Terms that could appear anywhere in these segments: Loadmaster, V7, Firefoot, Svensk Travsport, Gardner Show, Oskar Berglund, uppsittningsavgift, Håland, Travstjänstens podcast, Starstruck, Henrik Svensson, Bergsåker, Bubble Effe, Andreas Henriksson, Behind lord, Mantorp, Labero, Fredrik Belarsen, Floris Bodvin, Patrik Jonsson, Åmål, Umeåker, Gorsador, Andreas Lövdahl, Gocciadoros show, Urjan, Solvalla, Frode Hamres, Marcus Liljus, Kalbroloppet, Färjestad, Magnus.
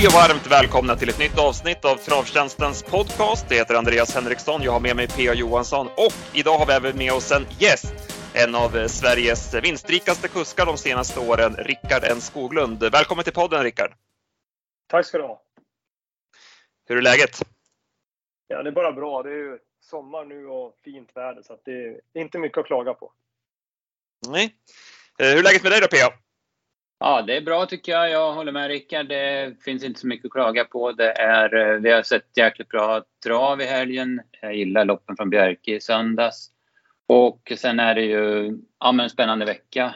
Hej och varmt välkomna till ett nytt avsnitt av Travstjänstens podcast. Det heter Andreas Henriksson, jag har med mig Pia Johansson och idag har vi även med oss en gäst. En av Sveriges vinstrikaste kuskar de senaste åren, Rickard N. Skoglund. Välkommen till podden, Rickard. Tack ska du ha. Hur är läget? Ja, det är bara bra. Det är ju sommar nu och fint väder så att det är inte mycket att klaga på. Nej. Hur är läget med dig då, Pia? Ja, det är bra tycker jag. Jag håller med Rickard. Det finns inte så mycket att klaga på. Vi har sett jäkligt bra trav i helgen. Jag gillar loppen från Björke i söndags. Och sen är det ju en spännande vecka.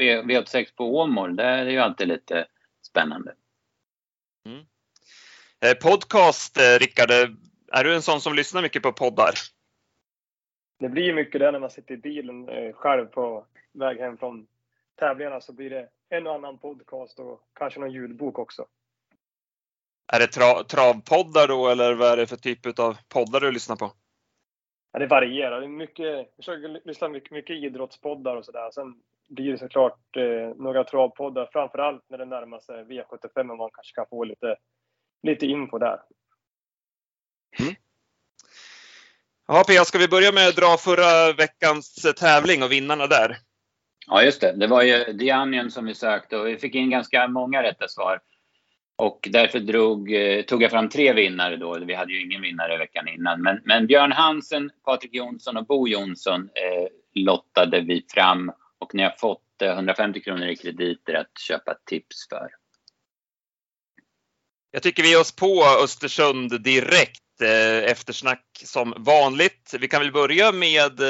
V86 på Åmål, det är ju alltid lite spännande. Mm. Podcast, Rickard. Är du en sån som lyssnar mycket på poddar? Det blir mycket där när man sitter i bilen själv på väg hem från tävlingarna så blir det en och annan podcast och kanske någon ljudbok också. Är det travpoddar då eller vad är det för typ av poddar du lyssnar på? Ja, det varierar. Det är mycket idrottspoddar och sådär. Sen blir det såklart några travpoddar. Framförallt när det närmar sig V75 och man kanske kan få lite info där. Mm. Ja, Pia, ska vi börja med att dra förra veckans tävling och vinnarna där? Ja, just det. Det var ju Dianien som vi sökte och vi fick in ganska många rätta svar. Och därför tog jag fram 3 vinnare då. Vi hade ju ingen vinnare veckan innan. Men Björn Hansen, Patrik Jonsson och Bo Jonsson lottade vi fram. Och ni har fått 150 kronor i krediter att köpa tips för. Jag tycker vi är oss på Östersund direkt. Eftersnack som vanligt. Vi kan väl börja med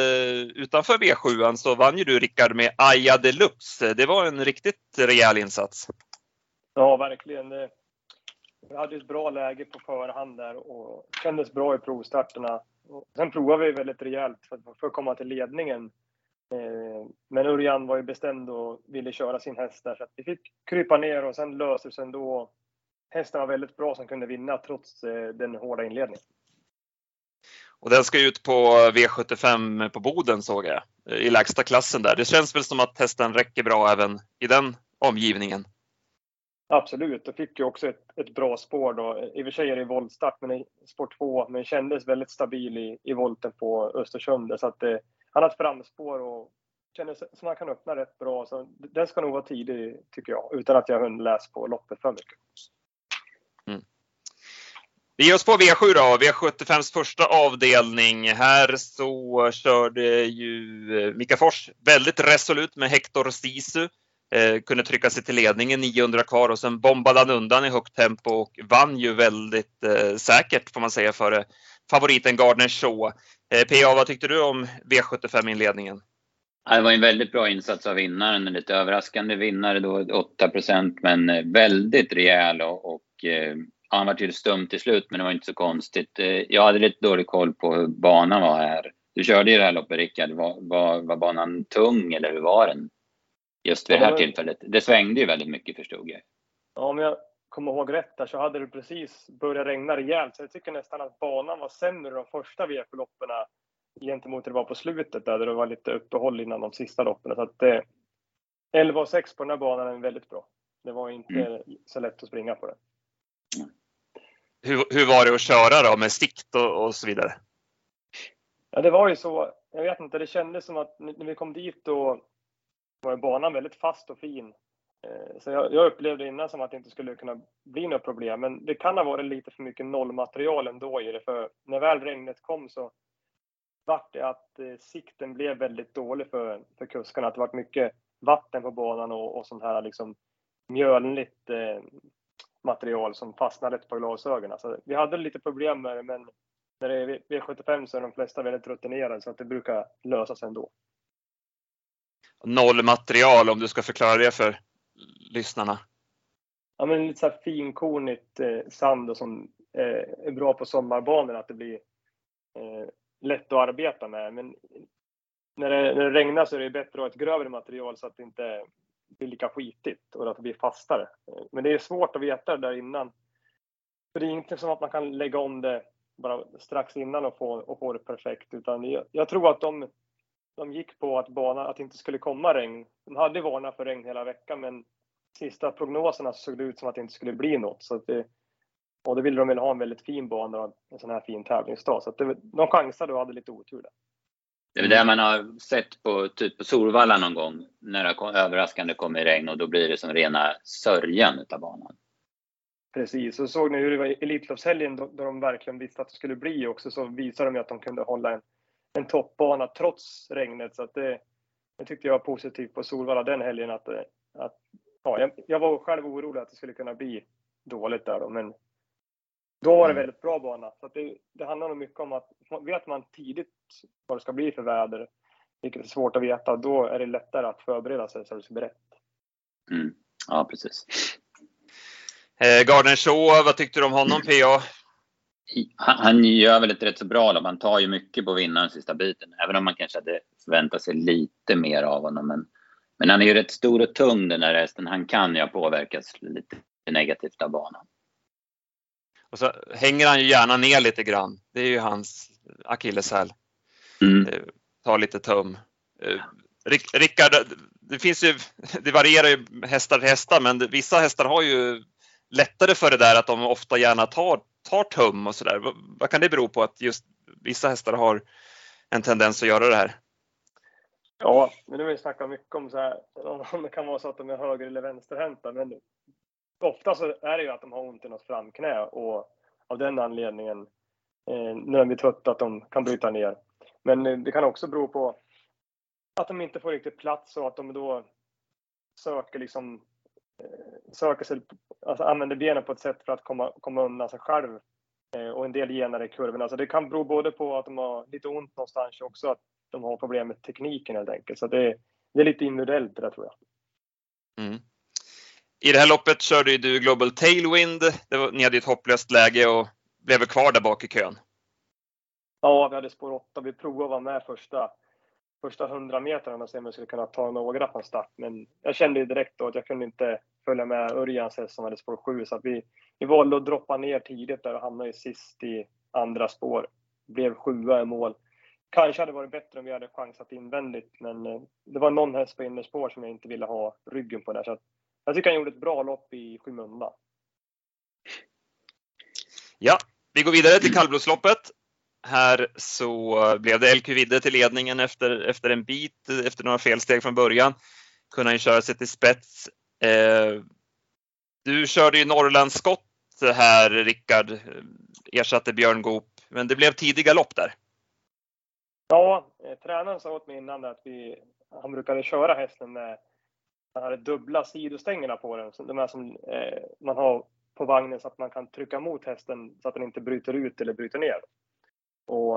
utanför V7 så vann ju du, Rickard, med Ajadelux. Det var en riktigt rejäl insats. Ja, verkligen. Vi hade ett bra läge på förhand där och kändes bra i provstarterna. Sen provade vi väldigt rejält för att komma till ledningen. Men Urjan var ju bestämd och ville köra sin häst där. Så att vi fick krypa ner och sen löser sig ändå. Hästen var väldigt bra som kunde vinna trots den hårda inledningen. Och den ska ut på V75 på Boden såg jag. I lägsta klassen där. Det känns väl som att hästen räcker bra även i den omgivningen. Absolut, det fick ju också ett bra spår då. I och för sig är det voltstart men i spår 2 men kändes väldigt stabil i volten på Östersund. Så att han har ett framspår och kändes som han kan öppna rätt bra. Så den ska nog vara tidig tycker jag utan att jag hunnit läsa på loppet för mycket. Mm. Vi ger oss på V7 då, V75s första avdelning. Här så körde ju Mikael Fors väldigt resolut med Hector Sisu. Kunde trycka sig till ledningen 900 kvar och sen bombade han undan i högt tempo och vann ju väldigt säkert får man säga för favoriten Gardner Show. PA, vad tyckte du om V75-inledningen? Ja, det var en väldigt bra insats av vinnaren, en lite överraskande vinnare då, 8% men väldigt rejäl och han var till stumt till slut men det var inte så konstigt. Jag hade lite dålig koll på hur banan var här. Du körde ju det här loppet, Rickard. Var banan tung eller hur var den? Just vid det här tillfället. Det svängde ju väldigt mycket förstod jag. Ja, om jag kommer ihåg rätt där så hade det precis börjat regna rejält. Så jag tycker nästan att banan var sämre de första V-loppena gentemot det var på slutet där det var lite uppehåll innan de sista loppen. Så att 11,6 på den här banan är väldigt bra. Det var inte så lätt att springa på det. Hur var det att köra då med sikt och så vidare? Ja, det var ju så. Jag vet inte, det kändes som att när vi kom dit då var banan väldigt fast och fin. Så jag upplevde innan som att det inte skulle kunna bli något problem. Men det kan ha varit lite för mycket nollmaterial ändå i det. För när väl regnet kom så var det att sikten blev väldigt dålig för kuskarna. Att det var mycket vatten på banan och sånt här liksom mjölnigt material som fastnade på glasögonen. Så vi hade lite problem med det. Men när det är V75 så är de flesta väldigt rutinerade. Så att det brukar lösa sig ändå. Nollmaterial om du ska förklara det för lyssnarna. Ja, men lite så här finkornigt sand och som är bra på sommarbanorna att det blir lätt att arbeta med. Men när det regnar så är det bättre att ha ett grövre material så att det inte blir lika skitigt och att det blir fastare. Men det är svårt att veta det där innan. För det är inte som att man kan lägga om det bara strax innan och få det perfekt. Utan jag tror att de gick på att det inte skulle komma regn. De hade varnat för regn hela veckan men sista prognoserna så såg det ut som att det inte skulle bli något. Så att det, och då ville de väl ha en väldigt fin bana och en sån här fin tävlingsdag. Så att det, de chansade och hade lite otur där. Det är det man har sett på, typ på Solvalla någon gång. När det överraskande kommer regn och då blir det som rena sörjan utav banan. Precis, och såg ni hur det var i Elitloppshelgen då de verkligen visste att det skulle bli också. Så visade de ju att de kunde hålla en toppbana trots regnet. Så att det tyckte jag var positivt på Solvalla den helgen. Jag var själv orolig att det skulle kunna bli dåligt där då, men då var det väldigt bra bana. Så att det handlar nog mycket om att vet man tidigt vad det ska bli för väder, vilket är svårt att veta, då är det lättare att förbereda sig så det ska bli rätt. Mm. Ja, precis. Gardner Show, vad tyckte du om honom, P.A.? Han gör väl ett rätt så bra då. Han tar ju mycket på vinnaren sista biten. Även om man kanske hade förväntat sig lite mer av honom. Men han är ju rätt stor och tung den här hästen. Han kan ju påverkas lite negativt av banan. Och så hänger han ju gärna ner lite grann. Det är ju hans akilleshäl. Mm. Ta lite tum. Rickard, det finns ju, det varierar ju hästar till hästar. Men vissa hästar har ju lättare för det där att de ofta gärna tar tum och sådär. Vad kan det bero på att just vissa hästar har en tendens att göra det här? Ja, men nu har vi snackat mycket om så här. Om det kan vara så att de är höger eller vänsterhänta. Men ofta så är det ju att de har ont i något framknä. Och av den anledningen när vi trött att de kan bryta ner. Men det kan också bero på att de inte får riktigt plats. Och att de då söker liksom... söker sig, alltså använder benen på ett sätt för att komma undan sig själv och en del genar i kurvorna. Alltså det kan bero både på att de har lite ont någonstans och också att de har problem med tekniken helt enkelt. Så det är lite individuellt det där, tror jag. Mm. I det här loppet körde du Global Tailwind. Ni hade ett hopplöst läge och blev kvar där bak i kön. Ja, vi hade spår 8. Vi provade att vara med första 100 metrarna och se om jag skulle kunna ta några på start. Men jag kände ju direkt då att jag kunde inte följa med Urjans häst som hade spår 7. Så att vi valde att droppa ner tidigt där och hamnade ju sist i andra spår. Blev 7 i mål. Kanske hade varit bättre om vi hade chansat invändigt. Men det var någon häst på innerspår som jag inte ville ha ryggen på där. Så att jag tycker han gjorde ett bra lopp i skymundan. Ja, vi går vidare till Kalbroloppet. Här så blev det LK Vidde till ledningen efter en bit, efter några felsteg från början. Kunde han köra sig till spets. Du körde ju Norrlandskott här, Rickard. Ersatte Björn Goop. Men det blev tidiga lopp där. Ja, tränaren sa åt mig innan att han brukade köra hästen med han hade dubbla sidostängerna på den. De här som man har på vagnen så att man kan trycka mot hästen så att den inte bryter ut eller bryter ner.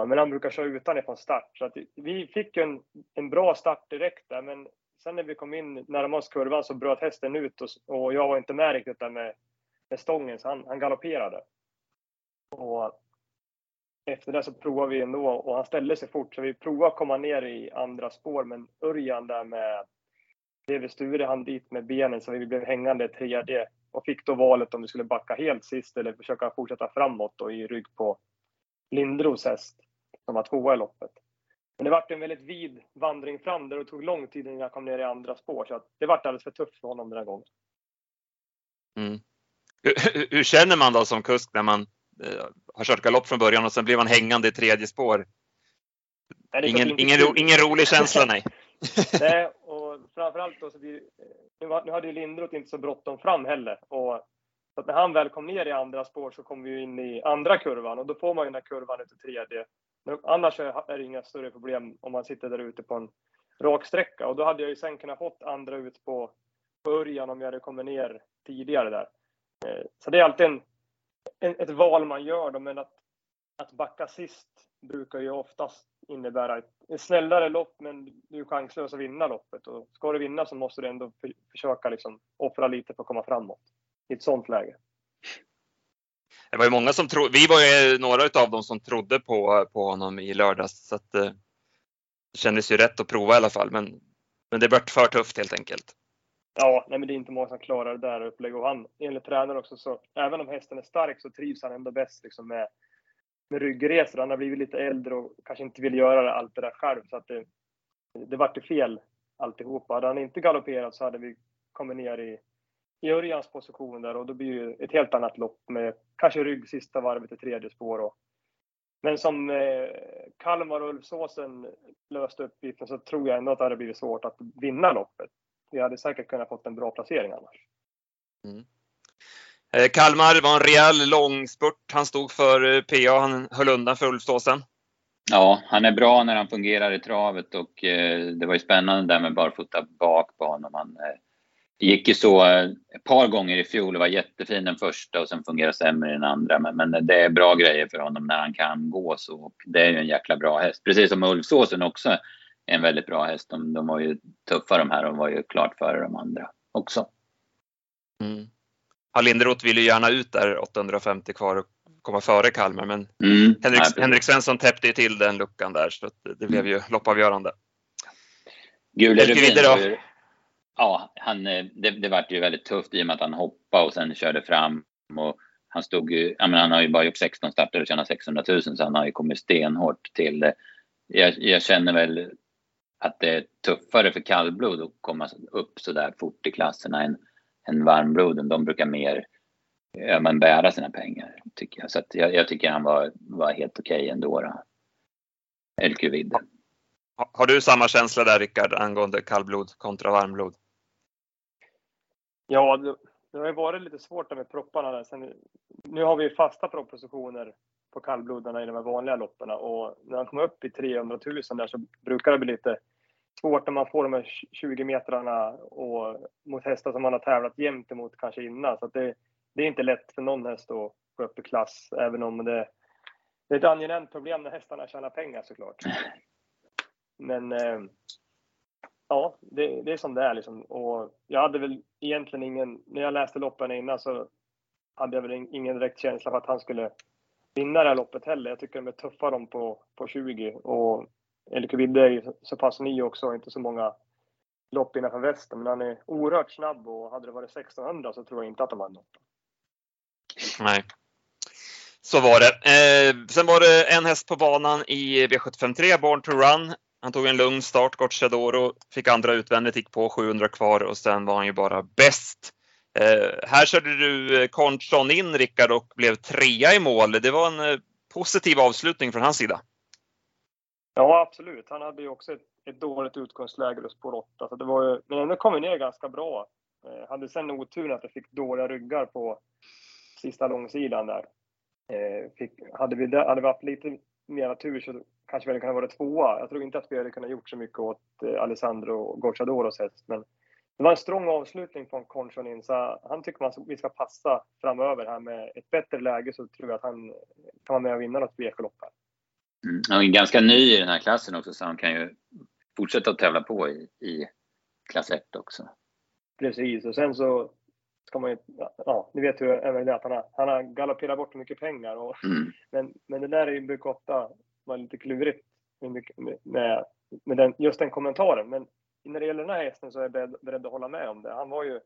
Men han brukar köra utan ifrån start. Så att vi fick en bra start direkt där. Men sen när vi kom in närmare oss kurvan så bröt hästen ut. Och jag var inte med riktigt där med stången. Så han galopperade. Och efter det så provade vi ändå. Och han ställde sig fort. Så vi provade att komma ner i andra spår. Men Urjan där med blev Sture han dit med benen. Så vi blev hängande tredje. Och fick då valet om vi skulle backa helt sist. Eller försöka fortsätta framåt och i rygg på Lindros häst som var 2 i loppet. Men det var en väldigt vid vandring fram där och tog lång tid innan jag kom ner i andra spår. Så att det var alldeles för tufft för honom den här gången. Mm. Hur känner man då som kusk när man har kört galopp från början och sen blir man hängande i tredje spår? Nej, ingen rolig känsla, nej. Nej, och framförallt då så nu hade ju Lindros inte så bråttom fram heller och så att när han väl kom ner i andra spår så kom vi ju in i andra kurvan. Och då får man ju den här kurvan ut i tredje. Men annars är det inga större problem om man sitter där ute på en rak sträcka. Och då hade jag ju sen kunnat fått andra ut på början om jag hade kommit ner tidigare där. Så det är alltid ett val man gör då. Men att backa sist brukar ju oftast innebära ett snällare lopp. Men du är chanslös att vinna loppet. Och ska du vinna så måste du ändå försöka liksom offra lite för att komma framåt. I ett sånt läge. Det var ju många som trodde. Vi var ju några av dem som trodde på honom i lördags. Så att, det kändes ju rätt att prova i alla fall. Men det blev för tufft helt enkelt. Ja, nej, men det är inte många som klarar det där upplägget. Och han, enligt tränaren också, så även om hästen är stark så trivs han ändå bäst liksom, med ryggresor. Han har blivit lite äldre och kanske inte vill göra allt det där själv. Så att det vart ju fel alltihopa. Hade han inte galopperat så hade vi kommit ner i i Örjans position där, och då blir det ett helt annat lopp med kanske rygg sista varvet i tredje spår. Men som Kalmar och Ulfsåsen löste uppgiften, så tror jag ändå att det hade blivit svårt att vinna loppet. Vi hade säkert kunnat fått en bra placering annars. Mm. Kalmar var en rejäl lång spurt. Han stod för PA, han höll undan för Ulfsåsen. Ja, han är bra när han fungerar i travet, och det var ju spännande där med barfota bak på honom. Han gick ju så ett par gånger i fjol. Det var jättefin den första och sen fungerar sämre den andra. Men det är bra grejer för honom när han kan gå så. Och det är ju en jäkla bra häst. Precis som Ulfsåsen också är en väldigt bra häst. De var ju tuffa de här och var ju klart före de andra också. Mm. Linderoth ville ju gärna ut där 850 kvar och komma före Kalmar, men Henrik Svensson täppte ju till den luckan där, så det blev ju loppavgörande. Gud, är det då? Ja, det var ju väldigt tufft i och med att han hoppade och sen körde fram, och han stod ju, jag menar, han har ju bara gjort 16 starter och tjänat 600 000, så han har ju kommit stenhårt till det. Jag känner väl att det är tuffare för kallblod att komma upp så där fort i klasserna än varmbloden. De brukar mer bära sina pengar, tycker jag. Så att jag tycker han var helt okej ändå då. LK Vidde. Har du samma känsla där, Rickard, angående kallblod kontra varmblod? Ja, det har ju varit lite svårt med propparna där. Nu har vi fasta propositioner på kallblodarna i de här vanliga lopperna. Och när han kommer upp i 300 000 där, så brukar det bli lite svårt när man får de här 20 metrarna och mot hästar som man har tävlat jämt emot kanske innan. Så att det är inte lätt för någon häst att gå upp i klass, även om det är ett angenämt problem när hästarna tjänar pengar såklart. Men ja, det är som det är liksom. Och jag hade väl egentligen ingen, när jag läste loppen innan så hade jag väl ingen direkt känsla för att han skulle vinna det här loppet heller. Jag tycker de är tuffa dem på 20, och LK Vidde är ju så pass ny också, inte så många lopp innanför västen, men han är oerhört snabb, och hade det varit 1600 så tror jag inte att de hade nått. Nej, så var det. Sen var det en häst på banan i V753, Born to Run. Han tog en lugn start, Gocciadoro, fick andra utvändigt, gick på 700 kvar och sen var han ju bara bäst. Här körde du Conchon in, Rickard, och blev trea i mål. Det var en positiv avslutning från hans sida. Ja, absolut. Han hade ju också ett dåligt utgångsläge på spår 8. Så det var ju, men ändå kom vi ner ganska bra. Hade sen oturen att jag fick dåliga ryggar på sista långsidan där. Hade vi haft lite mer tur så kanske vi hade kunnat vara tvåa. Jag tror inte att vi hade kunnat gjort så mycket åt Alessandro och Gocciadoros häst. Men det var en strong avslutning från Conchon in. Så han tycker man vi ska passa framöver här med ett bättre läge, så tror jag att han kan vara med och vinna något BK-lopp här. Han är ganska ny i den här klassen också, så han kan ju fortsätta att tävla på i klass 1 också. Precis, och sen så ska man ju, ja, ni vet ju även det att han har galopperat bort mycket pengar. Och, men det där är ju brukar ofta vara lite klurigt med just den kommentaren. Men när det gäller den här hästen så är jag beredd att hålla med om det. Han var ju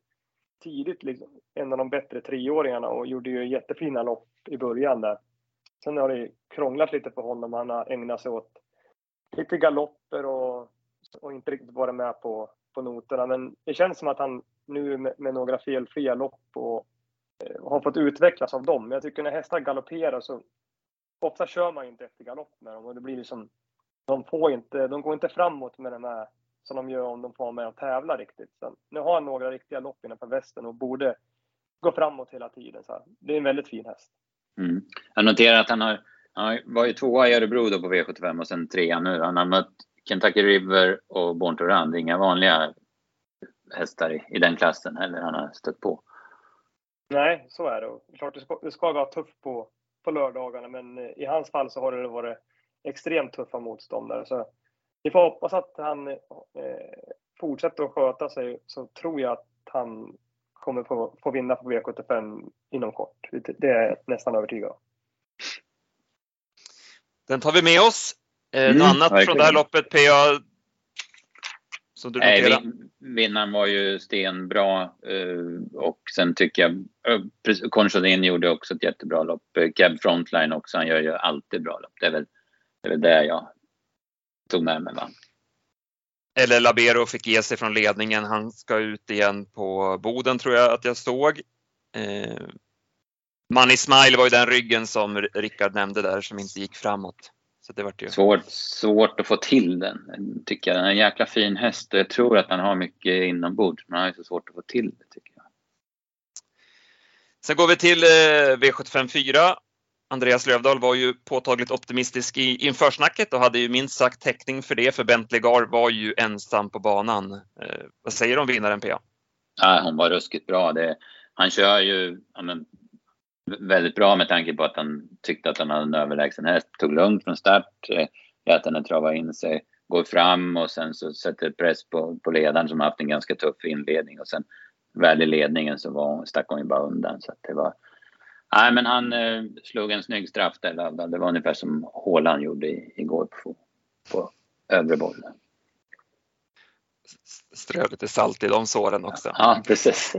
tidigt liksom en av de bättre treåringarna och gjorde ju jättefina lopp i början där. Sen har det krånglat lite för honom. Han har ägnat sig åt lite galopper och inte riktigt varit med på noterna. Men det känns som att han nu med några felfria lopp och har fått utvecklas av dem. Jag tycker när hästar galopperar så ofta kör man inte efter galopp med dem. Och det blir liksom, de går inte framåt med den här som de gör om de får med och tävla riktigt. Så nu har han några riktiga lopp innanför västen och borde gå framåt hela tiden. Så här. Det är en väldigt fin häst. Mm. Jag noterar att han var ju tvåa i Örebro då på V75 och sen trea nu. Han har mött Kentucky River och Born to Run. Det är inga vanliga hästar i den klassen heller han har stött på. Nej, så är det. Klart, det ska vara tufft på lördagarna, men i hans fall så har det varit extremt tuffa motståndare. Så vi får hoppas att han fortsätter att sköta sig, så tror jag att han kommer få vinna på V75 inom kort. Det är jag nästan övertygad. Den tar vi med oss. Något annat verkligen från det här loppet, PA? Som du noterar. Vinnaren var ju stenbra. Och sen tycker jag Conchon gjorde också ett jättebra lopp. Cab Frontline också. Han gör ju alltid bra lopp. Det är väl det jag tog med mig, va? Eller Labero fick ge sig från ledningen. Han ska ut igen på Boden, tror jag att jag såg. Manny Smile var ju den ryggen som Rickard nämnde där som inte gick framåt. Så det var ju svårt att få till den, tycker jag. Den är en jäkla fin häst. Jag tror att han har mycket inombord, men han är så svårt att få till det, tycker jag. Sen går vi till V754. Andreas Lövdahl var ju påtagligt optimistisk i införsnacket och hade ju minst sagt täckning för det, för Bentley Gar var ju ensam på banan. Vad säger du om vinnaren, Pia? Ja, hon var ruskigt bra. Han kör ju väldigt bra med tanke på att han tyckte att han hade en överlägsen häst. Tog lugnt från start, lät henne trava in sig, går fram och sen så sätter press på ledaren som haft en ganska tuff inledning. Och sen väl i ledningen så stack hon ju bara undan, så att det var... Nej, men han slog en snygg straff där. Det var ungefär som Håland gjorde igår på övre bollen. Strö lite salt i de såren också. Ja, precis.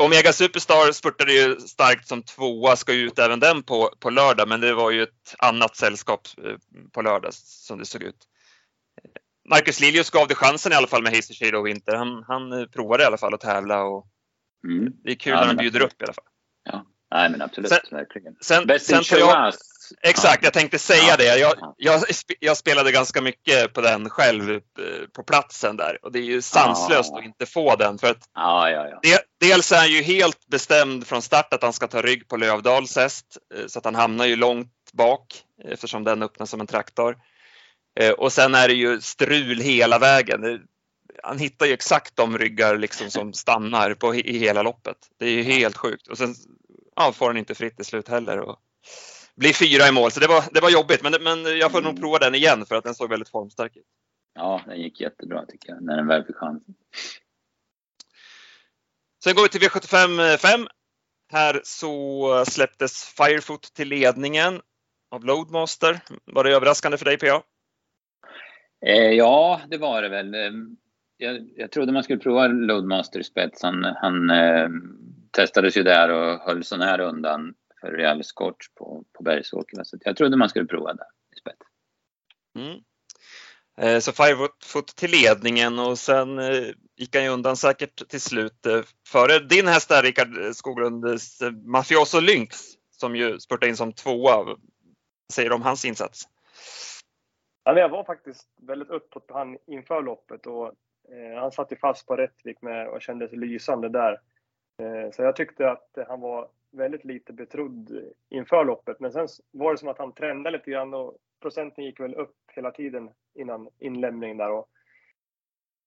Omega Superstar spurtade ju starkt som tvåa. Ska ju ut även den på lördag. Men det var ju ett annat sällskap på lördag som det såg ut. Marcus Liljus gav det chansen i alla fall med Hazelshade och Winter. Han provade i alla fall att tävla och... Mm. Det är kul när de bjuder upp i alla fall. Ja, nej, men absolut. Sen tar jag... Exakt, jag tänkte säga det. Jag spelade ganska mycket på den själv på platsen där. Och det är ju sanslöst att inte få den. För att dels är han ju helt bestämd från start att han ska ta rygg på Lövdahls häst. Så att han hamnar ju långt bak eftersom den öppnas som en traktor. Och sen är det ju strul hela vägen. Han hittar ju exakt de ryggar liksom som stannar i hela loppet. Det är ju helt sjukt. Och sen får han inte fritt till slut heller. Och blir 4 i mål. Så det var jobbigt. Men jag får nog prova den igen för att den såg väldigt formstark ut. Ja, den gick jättebra tycker jag. När den väl fick chansen. Sen går vi till V75-5. Här så släpptes Firefoot till ledningen av Loadmaster. Var det överraskande för dig, P.A.? Ja, det var det väl. Jag trodde man skulle prova Loadmaster i spets. Han testades ju där och höll sån här undan för Real Escort på Bergsåker. Så jag trodde man skulle prova där i spets. Så Firefoot till ledningen och sen gick han ju undan säkert till slut. Före din häst där, Rickard Skoglunds Mafioso Lynx, som ju spurtade in som tvåa. Vad säger du om hans insats? Ja, jag var faktiskt väldigt uppåt på han inför loppet och han satt ju fast på Rättvik med och kändes lysande där. Så jag tyckte att han var väldigt lite betrodd inför loppet. Men sen var det som att han trendade lite grann och procenten gick väl upp hela tiden innan inlämningen där. Och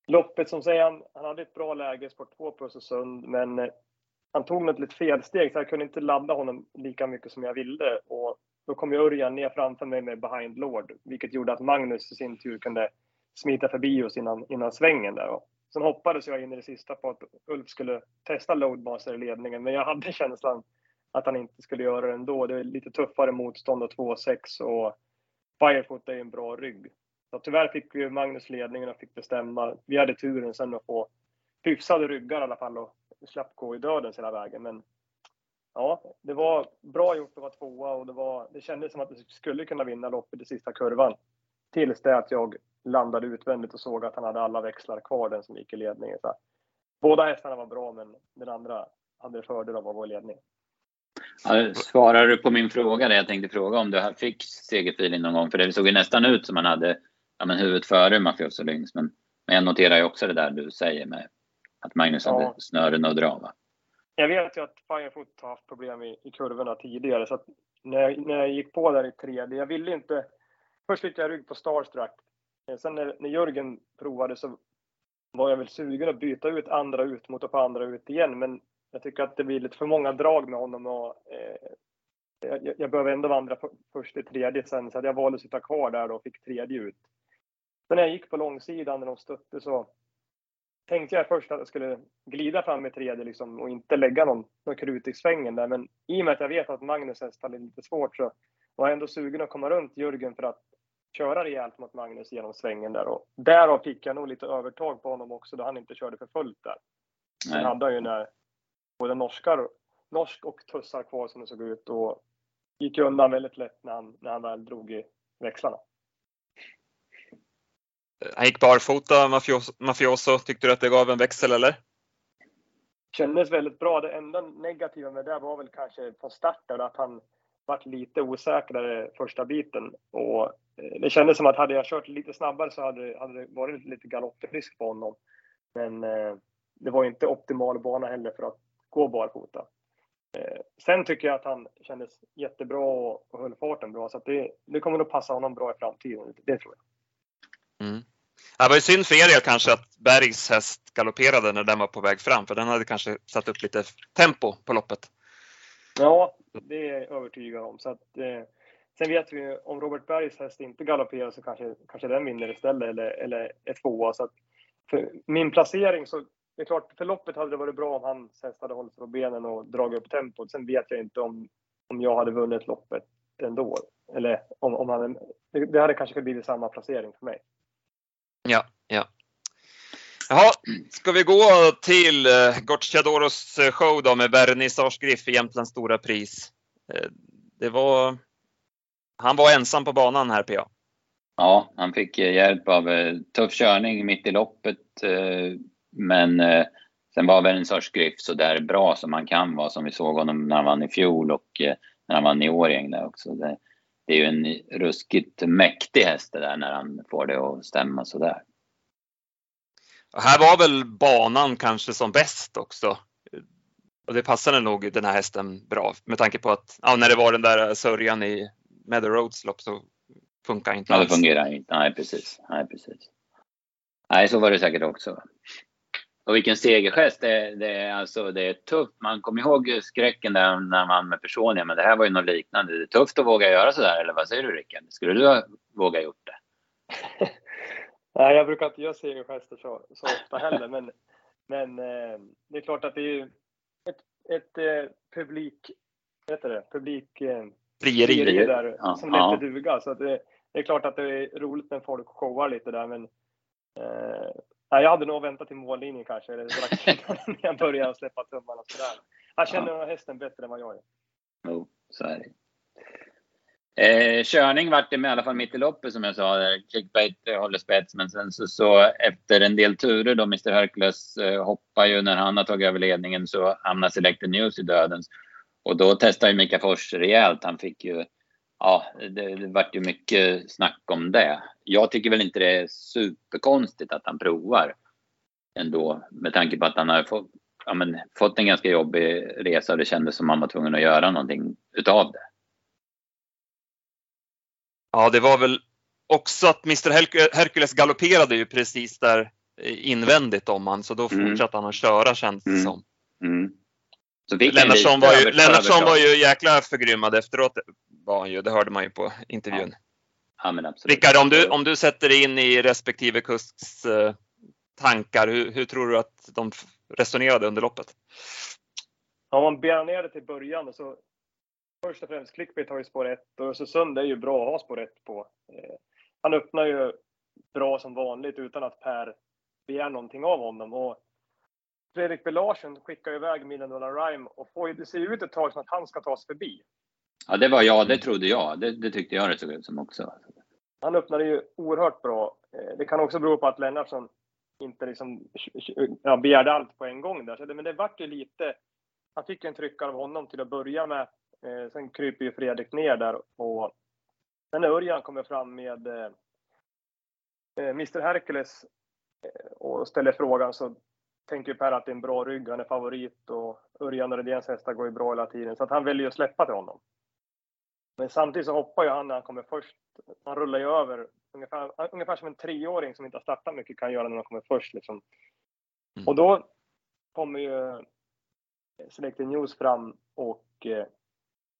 loppet som säger han hade ett bra läge, sport 2 på Östersund, men han tog något lite felsteg så jag kunde inte ladda honom lika mycket som jag ville. Och då kom jag Urjan ner framför mig med behind Lord, vilket gjorde att Magnus i sin tur kunde smita förbi oss innan svängen där. Och sen hoppades jag in i det sista på att Ulf skulle testa Loadmaster i ledningen, men jag hade känslan att han inte skulle göra det ändå. Det är lite tuffare motstånd och 2,6 och Firefoot är en bra rygg. Så tyvärr fick vi Magnus ledningen och fick bestämma. Vi hade turen sen att få hyfsade ryggar i alla fall och slapp gå i döden hela vägen, men ja, det var bra gjort att vara tvåa och det kändes som att det skulle kunna vinna loppet i sista kurvan. Tills det att jag landade utvändigt och såg att han hade alla växlar kvar, den som gick i ledningen. Så båda hästarna var bra, men den andra hade fördel av att vara i ledning. Ja, svarar du på min fråga där? Jag tänkte fråga om du fick segerfilen någon gång. För det såg ju nästan ut som man hade huvudet före Mafioso Lynx. Men jag noterar ju också det där du säger med att Magnus hade snören och drava. Jag vet ju att Firefoot har haft problem i kurvorna tidigare. Så att när jag gick på där i tredje, jag ville inte... Först fick jag rygg på Starstruck. Sen när Jörgen provade så var jag väl sugen att byta ut andra ut mot att få andra ut igen. Men jag tycker att det blir lite för många drag med honom. Och, jag behöver ändå vandra först i tredje sen. Så att jag valde att sitta kvar där och fick tredje ut. Sen när jag gick på långsidan när de stötte så... Tänkte jag först att jag skulle glida fram i tredje liksom, och inte lägga någon krut i svängen där. Men i och med att jag vet att Magnus häst hade lite svårt så var jag ändå sugen att komma runt Jörgen för att köra rejält mot Magnus genom svängen där. Och därav fick jag nog lite övertag på honom också då han inte körde för fullt där. Han hade ju när både norsk och tussar kvar som det såg ut och gick undan väldigt lätt när han väl drog i växlarna. Han gick barfota, mafioso. Tyckte du att det gav en växel eller? Kändes väldigt bra. Det enda negativa med det var väl kanske på starten att han varit lite osäkrare första biten. Och det kändes som att hade jag kört lite snabbare så hade det varit lite galopprisk på honom. Men det var inte optimal bana heller för att gå barfota. Sen tycker jag att han kändes jättebra och höll farten bra. Så att det kommer nog passa honom bra i framtiden. Det tror jag. Mm. Det var ju synd för er kanske att Bergs häst galopperade när den var på väg fram. För den hade kanske satt upp lite tempo på loppet. Ja, det är jag övertygad om. Så att, sen vet vi om Robert Bergs häst inte galopperar så kanske den vinner istället. Eller är tvåa. Så att, för min placering så det är klart för loppet hade det varit bra om han häst hade hållit på benen och dragit upp tempot. Sen vet jag inte om jag hade vunnit loppet ändå. Eller om han, det hade kanske blivit samma placering för mig. Ja. Jaha, ska vi gå till Gocciadoros show då med Vernissage Griff i Jämtlands stora pris. Han var ensam på banan här, Pia. Ja, han fick hjälp av tuff körning mitt i loppet. Men sen var Vernissage Griff så där bra som han kan vara, som vi såg honom när han vann i fjol och när han vann i Årjäng där också. Det är ju en ruskigt mäktig häst där när han får det att stämma så där. Här var väl banan kanske som bäst också. Och det passade nog den här hästen bra. Med tanke på att när det var den där sörjan i Meadow Roads lopp så funkar inte alls. Det fungerar inte. Nej, precis. Nej, så var det säkert också. Och vilken segergest. Det är tufft. Man kommer ihåg skräcken där när man med personer. Men det här var ju något liknande. Det är tufft att våga göra sådär. Eller vad säger du, Rickard? Skulle du våga gjort det? Nej, jag brukar inte göra segergester så ofta heller. men det är klart att det är ju ett publik... Vet du det? Frieri där. Ja, som ja. Lite duga. Så att det är klart att det är roligt när folk showar lite där. Men... jag hade nog väntat till mållinjen kanske. Eller när jag började släppa tummarna sådär. Han känner hästen bättre än vad jag gör. Jo, så är det. Körning vart det med i alla fall mitt i loppet som jag sa. Clickbait håller spets. Men sen så efter en del turer då Mr. Hercules hoppar ju när han har tagit över ledningen. Så hamnar Selected News i dödens. Och då testar ju Mikael Fors rejält. Han fick ju... Ja, det vart ju mycket snack om det. Jag tycker väl inte det är superkonstigt att han provar ändå. Med tanke på att han har fått en ganska jobbig resa. Och det kändes som att han var tvungen att göra någonting utav det. Ja, det var väl också att Mr. Hercules galopperade ju precis där invändigt om han. Så då fortsatte han att köra, känns det som. Mm. Lennartsson var ju jäkla förgrymmad efteråt. Det hörde man ju på intervjun. Ja, men absolut. Rickard, om du sätter dig in i respektive kusks tankar, hur tror du att de resonerade under loppet? Om man benar ner det till början så först och främst Clickbait har ju spår 1 och Östersund är ju bra att ha spår 1 på. Han öppnar ju bra som vanligt utan att Per begär någonting av honom och Fredrik Belarsen skickar iväg $1 million Rhyme och får det ser ut ett tag som att han ska tas förbi. Ja, det trodde jag. Det tyckte jag det såg ut som också. Han öppnade ju oerhört bra. Det kan också bero på att Lennartsson inte liksom begärde allt på en gång där. Så men det vart ju lite... Han fick en tryck av honom till att börja med. Sen kryper ju Fredrik ner där. Och sen när Urjan kommer fram med Mr. Hercules och ställer frågan så... Tänker ju Per att det är en bra rygg, han är favorit och Örjan och Redéns hästar går ju bra hela tiden. Så att han väljer att släppa till honom. Men samtidigt så hoppar ju han när han kommer först. Han rullar ju över, ungefär som en 3-åring som inte har startat mycket kan göra när han kommer först. Liksom. Mm. Och då kommer ju Selected News fram och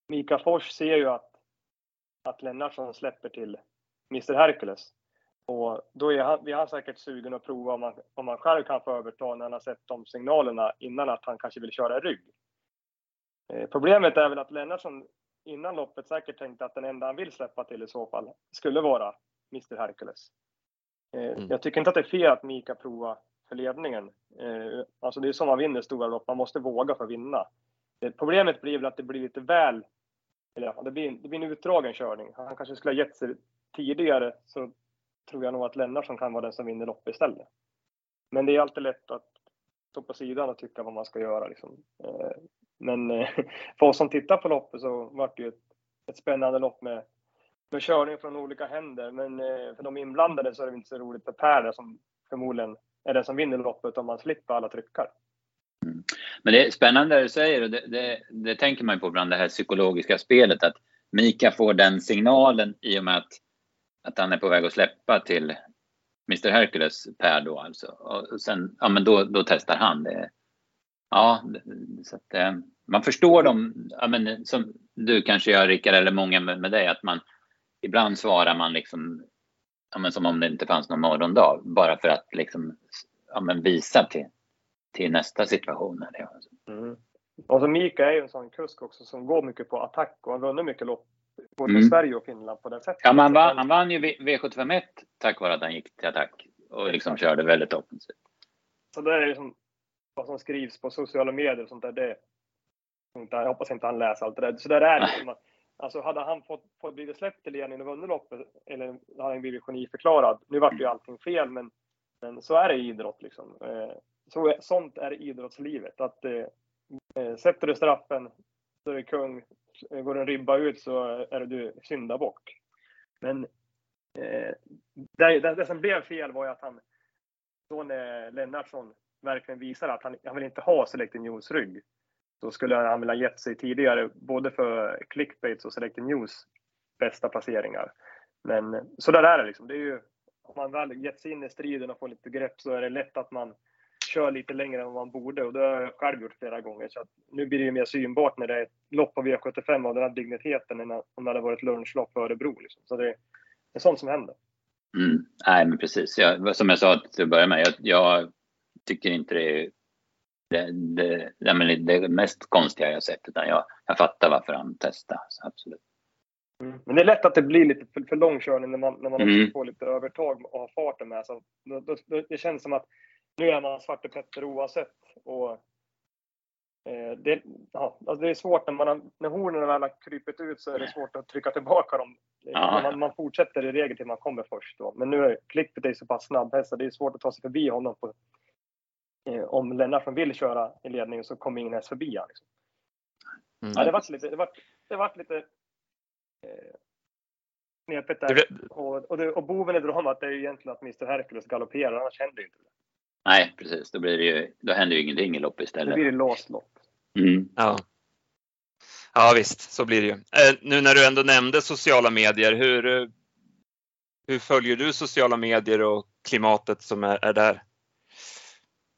Mikael Fors ser ju att Lennartsson släpper till Mr. Hercules. Och då är han säkert sugen att prova om han själv kan få överta när han har sett de signalerna innan att han kanske vill köra rygg. Problemet är väl att Lennartsson innan loppet säkert tänkte att den enda han vill släppa till i så fall skulle vara Mr. Hercules. Jag tycker inte att det är fel att Mika provar för ledningen. Alltså det är som man vinner stora lopp, man måste våga för att vinna. Problemet blir väl att det blir lite väl, eller det blir en utdragen körning. Han kanske skulle ha gett sig tidigare så tror jag nog att Lennartsson kan vara den som vinner lopp istället. Men det är alltid lätt att stå på sidan och tycka vad man ska göra. Liksom. Men för oss som tittar på loppet så var det ju ett spännande lopp med körning från olika händer. Men för de inblandade så är det inte så roligt för Per som förmodligen är den som vinner loppet om man slipper alla tryckar. Mm. Men det är spännande det du säger, och det tänker man på bland det här psykologiska spelet, att Mika får den signalen i och med att han är på väg att släppa till Mr. Hercules Per då alltså. Och sen, ja men då testar han det. Ja, så att man förstår dem, ja, men som du kanske gör Rickard, eller många med dig, att man ibland svarar man liksom, ja, men som om det inte fanns någon morgondag, bara för att liksom, ja, men visa till nästa situation. Mm. Alltså Mika är ju en sån kusk också som går mycket på attack, och han vunnit mycket lopp både i Sverige och Finland på det sättet. Ja, men han vann ju V75 tack vare att han gick till attack och liksom körde väldigt offensivt. Så det är liksom vad som skrivs på sociala medier och sånt där, jag hoppas inte han läser allt det där. Så där är det liksom att, alltså hade han fått bli släppt till Dianien och vunnit loppet, eller hade han blivit geniförklarad. Nu vart ju allting fel, men så är det i idrott liksom. Sånt är idrottslivet, att sätter du straffen så är du kung, går en ribba ut så är du syndabock. Men det som blev fel var ju att han då, när Lennartsson verkligen visar att han vill inte ha Selected News rygg, då skulle han vilja gett sig tidigare både för clickbaits och Selected News bästa placeringar. Men så där är det liksom, det är ju, om man väl gett sig in i striden och får lite grepp så är det lätt att man kör lite längre än man borde, och det har jag själv gjort flera gånger. Så att nu blir det ju mer synbart när det är ett lopp av V75 av den här digniteten än om det hade varit lunchlopp för Örebro. Liksom. Så det är sånt som händer. Mm. Nej, men precis. Som jag sa till att börja med, jag tycker inte det är det mest konstiga jag sett, utan jag fattar varför han testar. Så absolut. Mm. Men det är lätt att det blir lite för lång körning när man får lite övertag och har farten med. Så det känns som att nu är man Svarte Petter oavsett, och alltså det är svårt när hornen väl har krypit ut, så är det svårt att trycka tillbaka dem. Ja. Man fortsätter i regel till man kommer först då. Men nu är klippet är så pass snabbhäst så det är svårt att ta sig förbi honom på, om Lennartsson vill köra i ledningen så kommer ingen häst förbi han liksom. Mm. Ja, det var lite knepigt där. Och boven i dramat är ju egentligen att Mr. Hercules galopperar, annars händer det inte det. Nej, precis. Då händer ju ingenting i lopp istället. Då blir det låst lopp. Mm. Ja, visst. Så blir det ju. Nu när du ändå nämnde sociala medier, hur följer du sociala medier och klimatet som är där?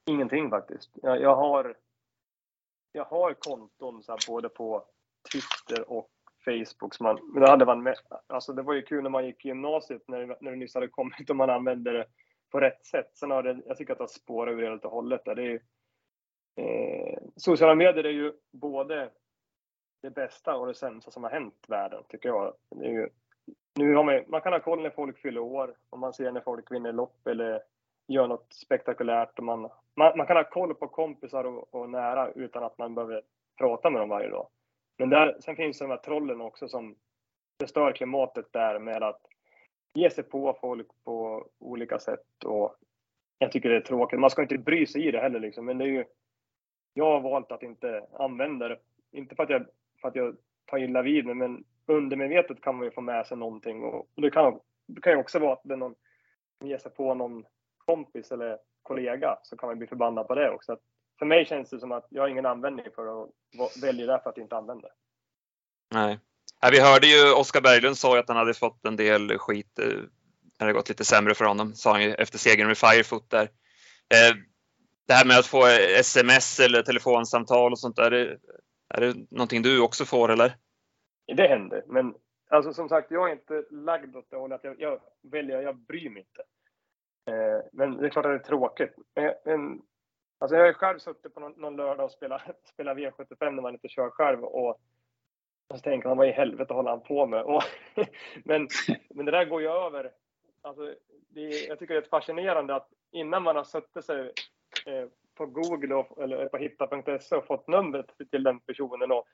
Ingenting faktiskt. Jag har konton så här, både på Twitter och Facebook. Men det hade man med. Alltså, det var ju kul när man gick i gymnasiet, när det nyss hade kommit, och man använde det på rätt sätt. Sen har det, jag tycker att det spårar över helt och hållet. Där. Det är ju, sociala medier är ju både det bästa och det sämsta som har hänt världen, tycker jag. Det är ju, nu har man kan ha koll när folk fyller år, om man ser när folk vinner lopp eller gör något spektakulärt. Och man kan ha koll på kompisar och nära utan att man behöver prata med dem varje dag. Men sen finns det de här trollen också som förstör klimatet där med att ge sig på folk på olika sätt, och jag tycker det är tråkigt. Man ska inte bry sig i det heller liksom, men det är ju, jag har valt att inte använda det, inte för att jag tar illa vid mig, men undermedvetet kan man ju få med sig någonting, och det kan ju också vara att det är någon som ger sig på någon kompis eller kollega, så kan man bli förbannad på det också. Att för mig känns det som att jag har ingen användning för det, och väljer därför att inte använda det. Nej. Vi hörde ju Oskar Berglund sa att han hade fått en del skit när det gått lite sämre för honom, sa han ju efter segern med Firefoot där. Det här med att få sms eller telefonsamtal och sånt där, är det någonting du också får eller? Det händer, men alltså som sagt, jag är inte lagd åt det hållet att jag väljer, jag bryr mig inte. Men det är klart att det är tråkigt. Men, alltså jag har själv suttit på någon lördag och spelat V75 när man inte kör själv, och så tänker man, vad i helvete håller han på med? Men det där går ju över. Alltså, jag tycker det är fascinerande att innan man har suttit sig på Google eller på hitta.se och fått numret till den personen, och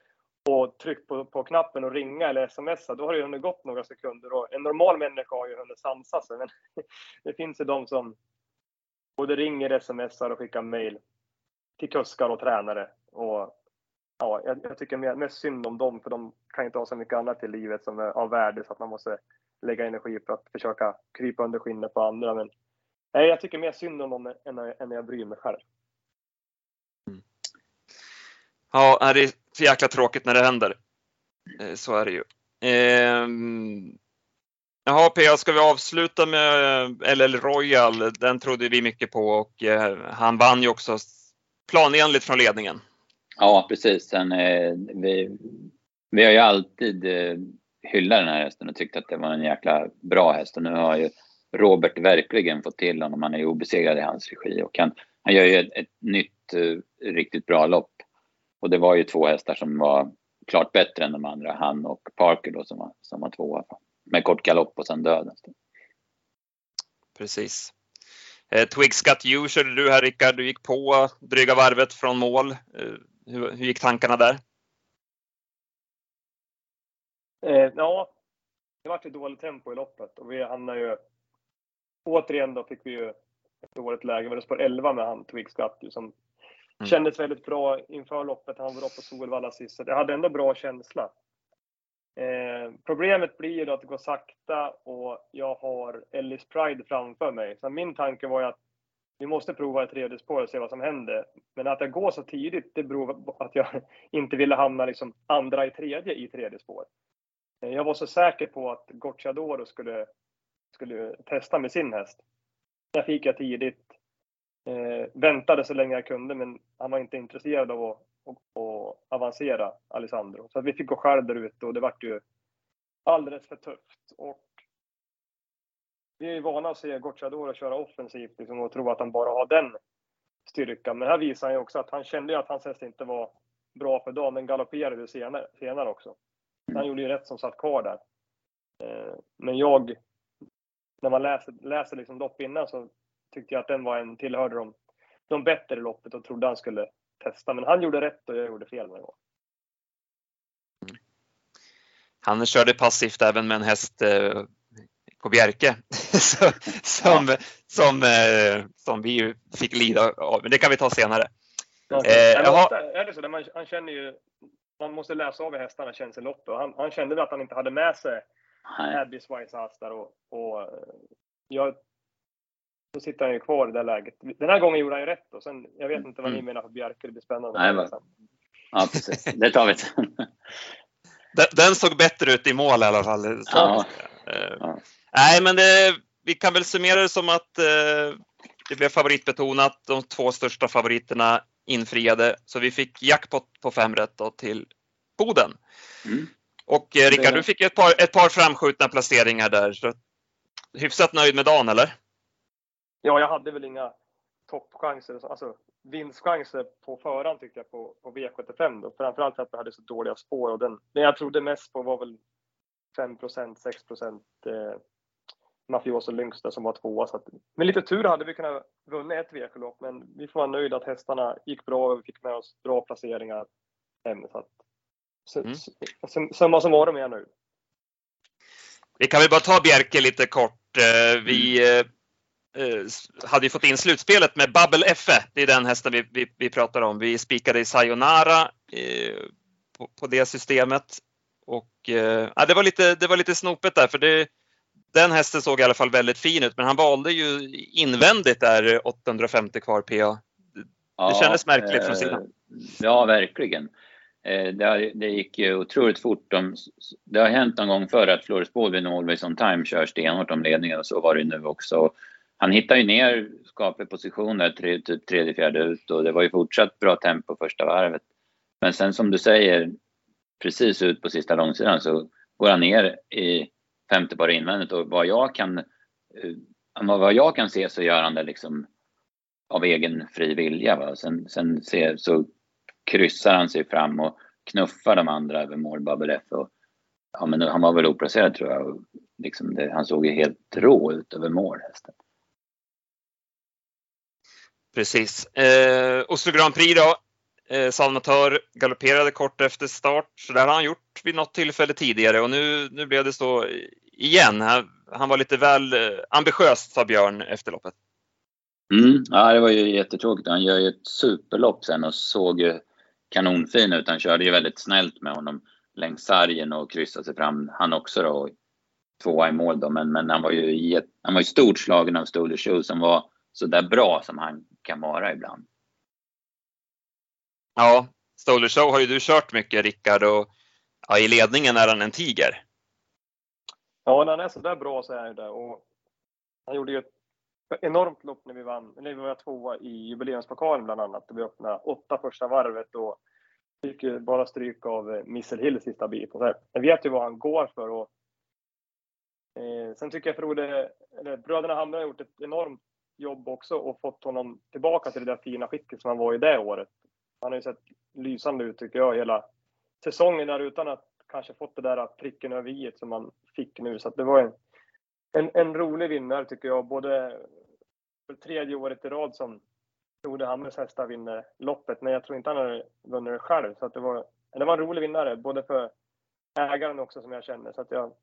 och tryckt på knappen och ringa eller smsa, då har det hunnit gått några sekunder. Och en normal människa har ju hunnit sansa sig. Men det finns ju de som både ringer, smsar och skickar mejl till kuskar och tränare. Och ja, jag tycker mest synd om dem, för de kan inte ha så mycket annat i livet som är av värde, så att man måste lägga energi på att försöka krypa under skinnet på andra. Men nej, jag tycker mer synd om dem än jag bryr mig själv. Ja, det är så jäkla tråkigt när det händer. Så är det ju. Jaha, Pia, ska vi avsluta med LL Royal? Den trodde vi mycket på, och han vann ju också planenligt från ledningen. Ja, precis. Vi har ju alltid hyllat den här hästen och tyckt att det var en jäkla bra häst. Och nu har ju Robert verkligen fått till honom. Han är ju obesegrad i hans regi, och han gör ju ett nytt riktigt bra lopp. Och det var ju två hästar som var klart bättre än de andra. Han och Parker då, som var tvåa. Med kort galopp och sen döden. Precis. Twigs Got You körde du här, Rickard. Du gick på dryga varvet från mål. Hur gick tankarna där? Ja, det var ett dåligt tempo i loppet. Och vi hamnade ju... Återigen då fick vi ju ett dåligt läge. Men det spår 11 med han, Twigs Got You, som... Kändes väldigt bra inför loppet. Han var på Solvalla sist, så jag hade ändå bra känsla. Problemet blir ju då att det går sakta, och jag har Ellis Pride framför mig. Så min tanke var ju att vi måste prova ett tredje spår och se vad som händer. Men att jag går så tidigt, det beror på att jag inte ville hamna liksom andra i tredje spår. Jag var så säker på att Gocciadoro skulle testa med sin häst. Där fick jag tidigt. Väntade så länge jag kunde, men han var inte intresserad av att avancera Alessandro. Så att vi fick gå själv där ute, och det var ju alldeles för tufft. Och vi är ju vana att se Gocciadoro köra offensivt liksom, och tro att han bara har den styrkan. Men här visar han ju också att han kände ju att hans häst inte var bra för dagen. Den galopperade senare också. Han gjorde ju rätt som satt kvar där. Men när man läser liksom lopp innan, så tyckte jag att den var tillhörde de bättre i loppet och trodde han skulle testa. Men han gjorde rätt och jag gjorde fel någon gång. Han körde passivt även med en häst på Björke. som vi fick lida av. Men det kan vi ta senare. Är det så? Han känner ju, man måste läsa av hästarna känns i loppet. Han kände väl att han inte hade med sig Abbey's Wise hästar. Och så sitter han ju kvar i det läget. Den här gången gjorde han ju rätt. Och sen, jag vet inte vad ni menar för Björke. Det blir spännande. Nej, ja, precis. Det tar vi sen. Den såg bättre ut i mål i alla fall. Ja. Ja. Nej, men vi kan väl summera det som att det blev favoritbetonat. De två största favoriterna infriade. Så vi fick jackpot på 5 rätt då, till Boden. Mm. Och Rickard, du fick ett par framskjutna placeringar där. Så hyfsat nöjd med dagen, eller? Ja, jag hade väl inga toppchanser, alltså vinstchanser på förhand tyckte jag på V75 då. Framförallt för att jag hade så dåliga spår, och den jag trodde mest på var väl 5%, 6% Mafioso Lyngsta som var tvåa. Så att, med lite tur hade vi kunnat vinna ett V-lopp, men vi får vara nöjda att hästarna gick bra och vi fick med oss bra placeringar hem. Så att summa summarum är jag nöjd. Vi kan väl bara ta Bjerke lite kort. Hade ju fått in slutspelet med Bubble Effe. Det är den hästen vi pratar om. Vi spikade i Sayonara på det systemet. Och det var lite snopet där. För den hästen såg i alla fall väldigt fin ut. Men han valde ju invändigt där 850 kvar PA. Det kändes märkligt från sidan. Ja, verkligen. Det gick ju otroligt fort. Det har hänt någon gång för att Floris Bodvin och Always On Time kör stenhårt om ledningen. Och så var det nu också. Han hittar ju ner skapade positioner typ tredje, fjärde ut, och det var ju fortsatt bra tempo första varvet. Men sen som du säger, precis ut på sista långsidan så går han ner i femte bara invändigt, och vad jag kan se så gör han det liksom av egen fri vilja. Va? Sen så kryssar han sig fram och knuffar de andra över mål, Babelef, och ja, men han var väl oplacerad tror jag, och liksom han såg ju helt rå ut över mål hästen. Precis. Oslo Grand Prix då. Salmatör galopperade kort efter start. Så det har han gjort vid något tillfälle tidigare. Och nu blev det så igen. Han var lite väl ambitiös, sa Björn efter loppet. Ja, det var ju jättetråkigt. Han gör ju ett superlopp sen och såg ju kanonfin ut. Han körde ju väldigt snällt med honom längs sargen och kryssade sig fram. Han också då, tvåa i mål då. Men han var ju stort slagen av Stoler Show som var så där bra som han kan vara ibland. Ja, Stoler Show har ju du kört mycket, Rickard, och ja, i ledningen är han en tiger. Ja, när han är så där bra så är han ju där, och han gjorde ju ett enormt lopp när vi vann. När vi var tvåa i jubileumspokalen bland annat, då vi öppnade 8 första varvet och fick ju bara stryk av Missel Hill sista bit. Jag vet ju vad han går för, och sen tycker jag bröderna Hamra har gjort ett enormt jobb också och fått honom tillbaka till det där fina skicket som han var i det året. Han har ju sett lysande ut tycker jag hela säsongen där, utan att kanske fått det där pricken över i som man fick nu. Så att det var en rolig vinnare tycker jag. Både för tredje året i rad som Frode Hamres hästar vinner loppet. Men jag tror inte han har vunnit det själv. Så att det var en rolig vinnare. Både för ägaren också som jag känner. Så att jag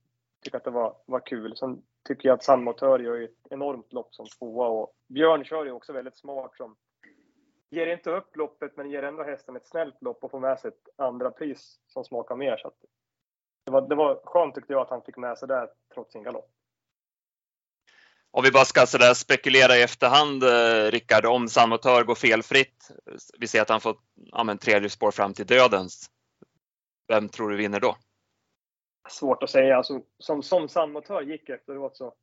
tycker att det var kul. Sen tycker jag att Salmatör gör ju ett enormt lopp som tvåa. Och Björn kör ju också väldigt smart som ger inte upp loppet, men ger ändå hästen ett snällt lopp och får med sig ett andra pris som smakar mer. Så att det var skönt tyckte jag att han fick med sig där trots sin galopp. Om vi bara ska så där spekulera i efterhand, Rickard, om Salmatör går felfritt. Vi ser att han fått tredje spår fram till dödens. Vem tror du vinner då? Svårt att säga. Alltså, som Salmatör gick efteråt så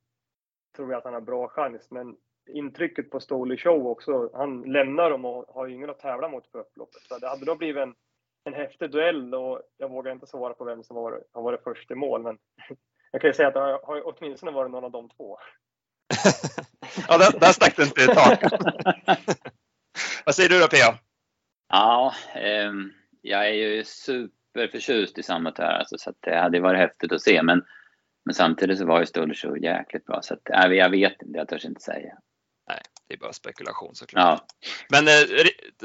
tror jag att han har bra chans. Men intrycket på Stoler Show också. Han lämnar dem och har ju ingen att tävla mot på upploppet. Så det hade då blivit en häftig duell. Och jag vågar inte svara på vem som har varit först i mål. Men jag kan ju säga att det har åtminstone varit någon av de två. Ja, där stack det inte ett tag. Vad säger du då, Pia? Ja, jag är ju superförtjust i Salmatör. Alltså, så att det hade varit häftigt att se. Men samtidigt så var ju Stoler Show jäkligt bra. Så att, jag vet inte, jag törs inte säga. Nej, det är bara spekulation såklart. Ja. Men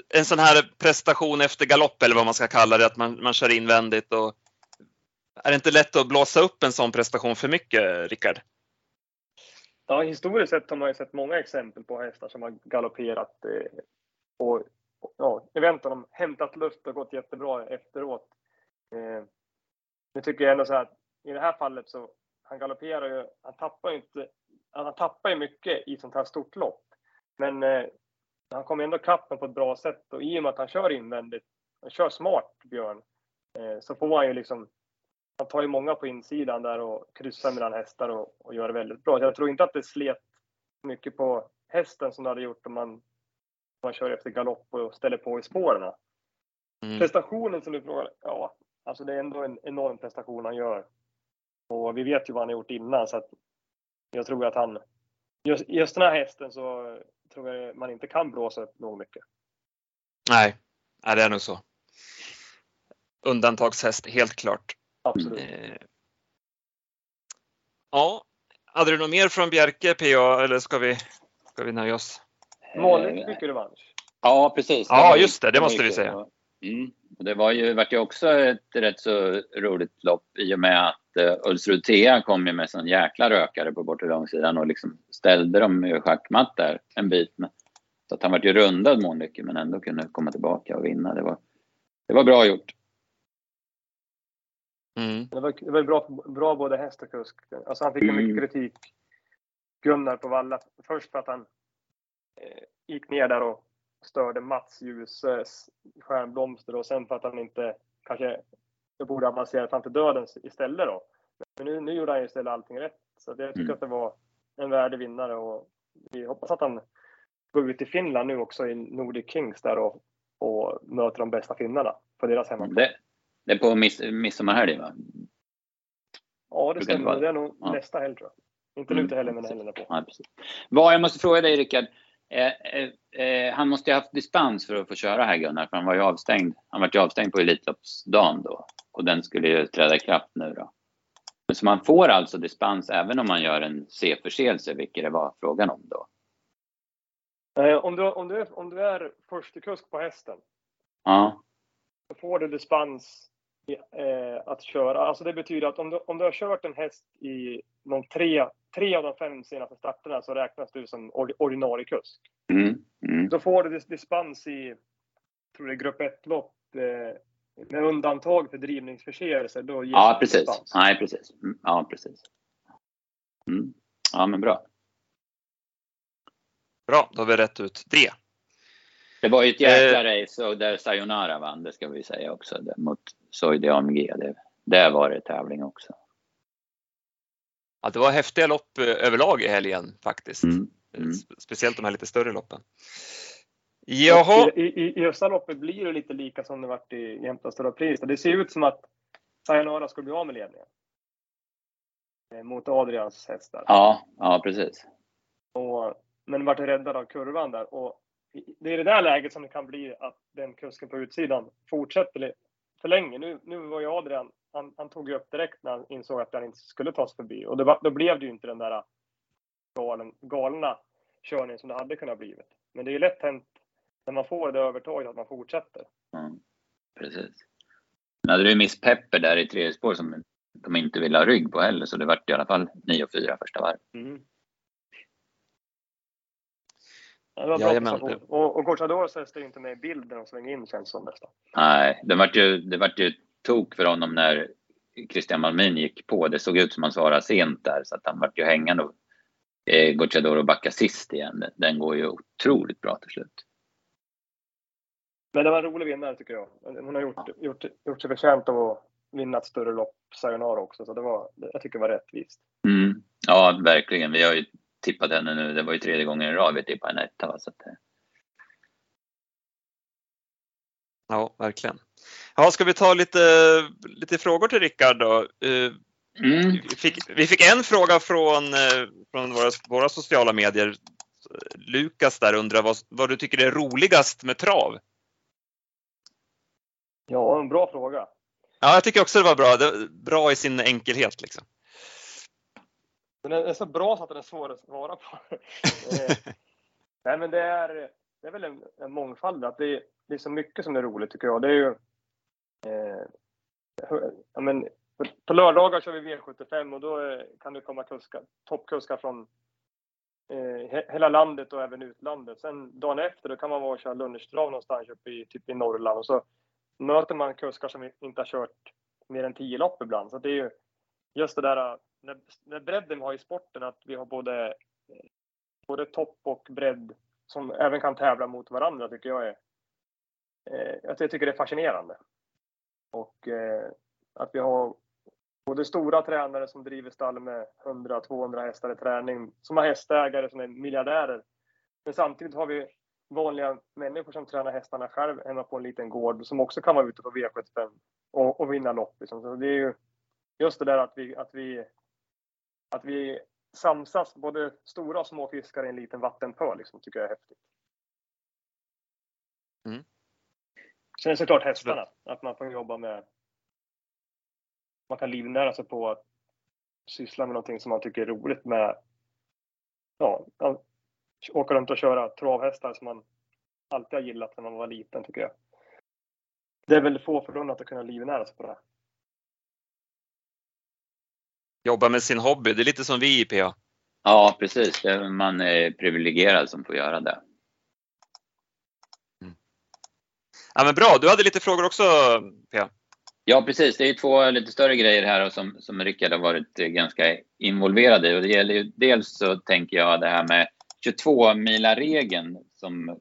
en sån här prestation efter galopp, eller vad man ska kalla det, att man kör invändigt. Och är det inte lätt att blåsa upp en sån prestation för mycket, Rickard? Ja, historiskt sett har man ju sett många exempel på hästar som har galopperat. Och ja, jag vet inte om de hämtat luft och gått jättebra efteråt. Nu tycker jag ändå så här att i det här fallet så han galopperar ju, han tappar ju mycket i sånt här stort lopp. Men han kommer ändå kappen på ett bra sätt, och i och med att han kör invändigt, han kör smart Björn, så får han ju liksom, han tar ju många på insidan där och kryssar mellan hästar och gör det väldigt bra. Så jag tror inte att det slet mycket på hästen som det hade gjort om man kör efter galopp och ställer på i spåren. Prestationen som du frågar, ja, alltså det är ändå en enorm prestation han gör. Och vi vet ju vad han har gjort innan, så att jag tror att han, just den här hästen så tror jag man inte kan blåsa upp något mycket. Nej, det är nog så. Undantagshäst, helt klart. Absolut. Ja, hade du något mer från Björke, PA, eller ska vi nöja oss? Målet fick ju revansch. Ja, precis. Ja, just det måste vi säga. Det vart ju också ett rätt så roligt lopp i och med att Ulfsrud Thea kom ju med sån jäkla rökare på bortre långsidan och liksom ställde dem i schackmatt där en bit. Så att han vart ju rundad månlycke, men ändå kunde komma tillbaka och vinna. Det var bra gjort. Det var bra både häst och kusk. Alltså han fick ju mycket kritik, Gunnar på Valla, först för att han gick ner där och störde Mats Ljuses stjärnblomster, och sen för att han inte kanske borde avancera fram till döden istället då. Men nu gjorde han ju istället allting rätt. Så jag tycker att det var en värdig vinnare, och vi hoppas att han går ut i Finland nu också i Nordic Kings där och möter de bästa finnarna på deras hemmaplan. Det är på midsommarhelgen, va? Ja, det stämmer. Det är nog nästa helg tror jag. Inte nu till helgen, men helgen är på. Ja, precis. Vad jag måste fråga dig, Rickard. Han måste ju ha haft dispens för att få köra här, Gunnar, för han var ju avstängd. Han var ju avstängd på Elitloppsdagen då, och den skulle ju träda i kraft nu då. Men så man får alltså dispens även om man gör en C-förseelse, vilket det var frågan om då. Om du är förste kusk på hästen, Ja. Då får du dispens att köra. Alltså det betyder att om du har kört en häst i de tre av de 5 senaste starterna, så räknas du som ordinarie kusk. Då får du dispens i, tror det är grupp 1-lopp, med undantag för drivningsförseelser. Då ges precis. Dispens. Nej, precis. Ja, precis. Mm. Ja, men bra. Bra, då har vi rätt ut det. Det var ju ett jäkla race och där Sayonara vann, det ska vi säga också. Mot Soide AMG, där var det tävling också. Ja, det var häftiga lopp överlag i helgen faktiskt. Speciellt de här lite större loppen. Jaha. I östra loppet blir det lite lika som det varit i Jämtlands Stora Pris. Det ser ut som att Sayonara skulle bli av med ledningen mot Adrians hästar. Ja, precis. Men vart räddad av kurvan där. Och det är det där läget som det kan bli att den kusken på utsidan fortsätter för länge. Nu var ju Adrian, han tog ju upp direkt när han insåg att han inte skulle tas förbi. Och då blev det ju inte den där galna körningen som det hade kunnat blivit. Men det är ju lätt hänt när man får det övertaget att man fortsätter. Mm, precis. Men hade du miss Pepper där i tredje spår som de inte ville ha rygg på heller. Så det var i alla fall 9-4 första varv. Mm. Och Gorsador så står inte med i bilden och svänger in, känns som nästan. Nej, det vart ju tok för honom när Christian Malmin gick på. Det såg ut som han svarade sent där, så att han vart ju hängande och Gorsador och backa sist igen. Den går ju otroligt bra till slut. Men det var en rolig vinnare tycker jag. Hon har gjort sig förtjänt av att vinna ett större lopp, Sayonara också. Så jag tycker det var rättvist. Mm. Ja, verkligen. Vi har ju tippat henne nu. Det var ju 3:e gången i rad vi tippade en etta. Så att... Ja, verkligen. Ja, ska vi ta lite frågor till Rickard då? Vi fick en fråga från våra sociala medier. Lukas där undrar vad du tycker är roligast med trav? Ja, en bra fråga. Ja, jag tycker också det var bra. Bra i sin enkelhet liksom. Den är så bra så att den är svår att svara på. Nej, men det är väl en mångfald. Att det är så mycket som är roligt tycker jag. Det är ju, ja, men på lördagar kör vi V75 och då kan det komma toppkuskar från hela landet och även utlandet. Sen dagen efter då kan man vara och köra lunchdrag någonstans uppe typ i Norrland. Och så möter man kuskar som inte har kört mer än 10 lopp ibland. Så det är ju just det där... När bredden vi har i sporten, att vi har både topp och bredd som även kan tävla mot varandra, tycker jag jag tycker det är fascinerande. Och att vi har både stora tränare som driver stall med 100-200 hästar i träning, som har hästägare som är miljardärer. Men samtidigt har vi vanliga människor som tränar hästarna själv hemma på en liten gård, som också kan vara ute på V75 och vinna lopp. Liksom. Så det är ju just det där att vi samsas både stora och små fiskar i en liten vattenpöl liksom, tycker jag är häftigt. Mm. Sen är det såklart hästarna. Att man får jobba med... Man kan livnära sig på att syssla med någonting som man tycker är roligt med. Ja, åka runt och köra travhästar som man alltid har gillat när man var liten tycker jag. Det är väl få förunnat att kunna livnära sig på det här. Jobba med sin hobby, det är lite som vi i PA. Ja, precis. Man är privilegierad som får göra det. Mm. Ja, men bra, du hade lite frågor också, PA. Ja, precis. Det är 2 lite större grejer här och som Rickard har varit ganska involverad i. Och det gäller ju, dels så tänker jag det här med 22-milaregeln som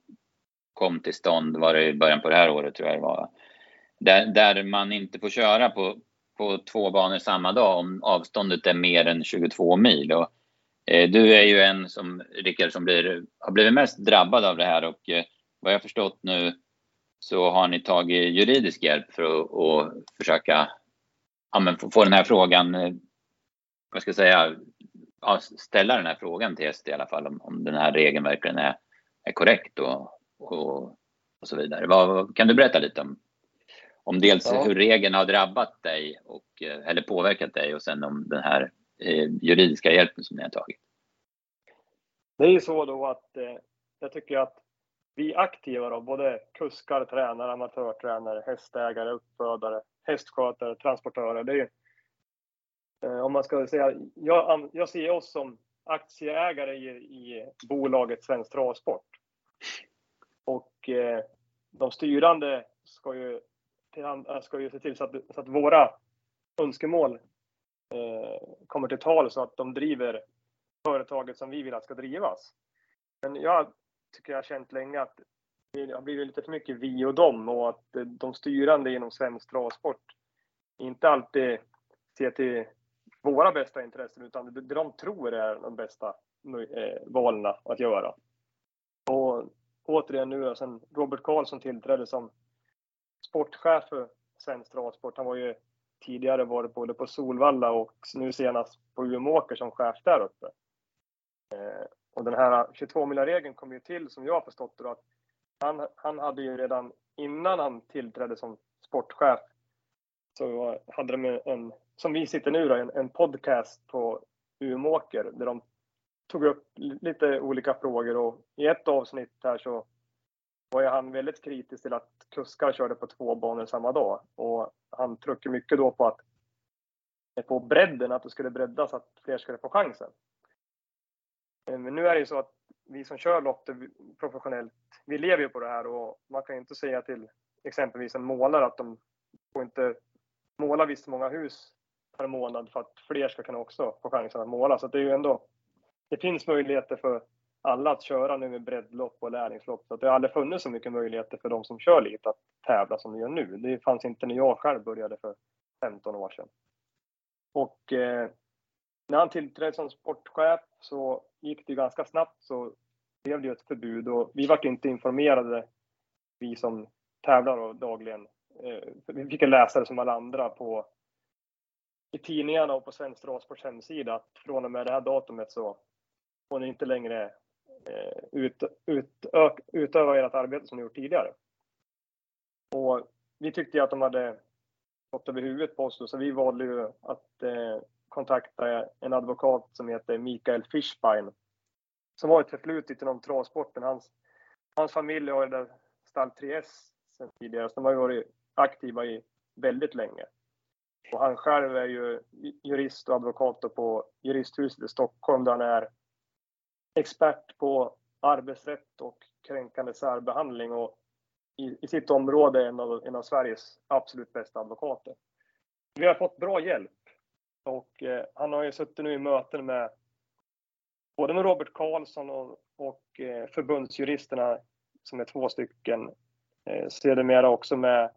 kom till stånd, var det i början på det här året tror jag det var. Där man inte får köra på 2 banor samma dag om avståndet är mer än 22 mil. Och, du är ju en som Rickard som har blivit mest drabbad av det här och vad jag förstått nu så har ni tagit juridisk hjälp för att försöka få den här frågan, ställa den här frågan till ST i alla fall om den här regeln verkligen är korrekt och så vidare. Kan du berätta lite om dels hur regeln har drabbat dig eller påverkat dig och sen om den här juridiska hjälpen som ni har tagit? Det är ju så då att jag tycker att Vi är aktiva då, både kuskar, tränare, amatörtränare, hästägare, uppfödare, hästskötare, transportörer. Det är, om man ska säga, jag ser oss som aktieägare i bolaget Svensk Travsport. Och de styrande ska ju se till så att våra önskemål kommer till tal, så att de driver företaget som vi vill att ska drivas. Men jag tycker jag har känt länge att det har blivit lite för mycket vi och dem, och att de styrande inom Svensk Travsport inte alltid ser till våra bästa intressen, utan det de tror är de bästa valen att göra. Och återigen nu, sen Robert Karlsson tillträdde som sportchef för Svensk Travsport. Han var ju tidigare varit både på Solvalla och nu senast på Umeåker som chef där uppe. Och den här 22-miljarregeln kom ju till, som jag har förstått det, att han hade ju redan innan han tillträdde som sportchef, så hade de en, som vi sitter nu då, en podcast på Umeåker där de tog upp lite olika frågor. Och i ett avsnitt här så var han väldigt kritisk till att kuskar körde på 2 banor samma dag. Och han tryckte mycket då på på bredden, att det skulle breddas, att fler skulle få chansen. Men nu är det ju så att vi som kör lopp professionellt, vi lever ju på det här. Och man kan ju inte säga till exempelvis en målare att de får inte måla visst många hus per månad för att fler ska kunna också få chansen att måla. Så det är ju ändå, det finns möjligheter för alla att köra nu med breddlopp och lärlingslopp. Så att det har aldrig funnits så mycket möjligheter för de som kör lite att tävla som det gör nu. Det fanns inte när jag själv började för 15 år sedan. Och när han tillträdde som sportchef så gick det ganska snabbt, så blev det ett förbud. Och vi var inte informerade, vi som tävlar dagligen. Vi fick läsa det som alla andra i tidningarna och på Svensk Travsports hemsida, att från och med det här datumet så får ni inte längre utöva ert arbete som ni gjort tidigare. Och vi tyckte att de hade fått över huvudet på oss, så vi valde ju att kontakta en advokat som heter Mikael Fishbein, som har ett förflutet inom travsporten. Hans familj har ju stall 3S sedan tidigare, så de har ju varit aktiva i väldigt länge. Och han själv är ju jurist och advokat på Juristhuset i Stockholm, där han är expert på arbetsrätt och kränkande särbehandling, och i sitt område är en av Sveriges absolut bästa advokater. Vi har fått bra hjälp, och han har ju suttit nu i möten med både med Robert Karlsson och förbundsjuristerna, som är 2 stycken, sedermera också med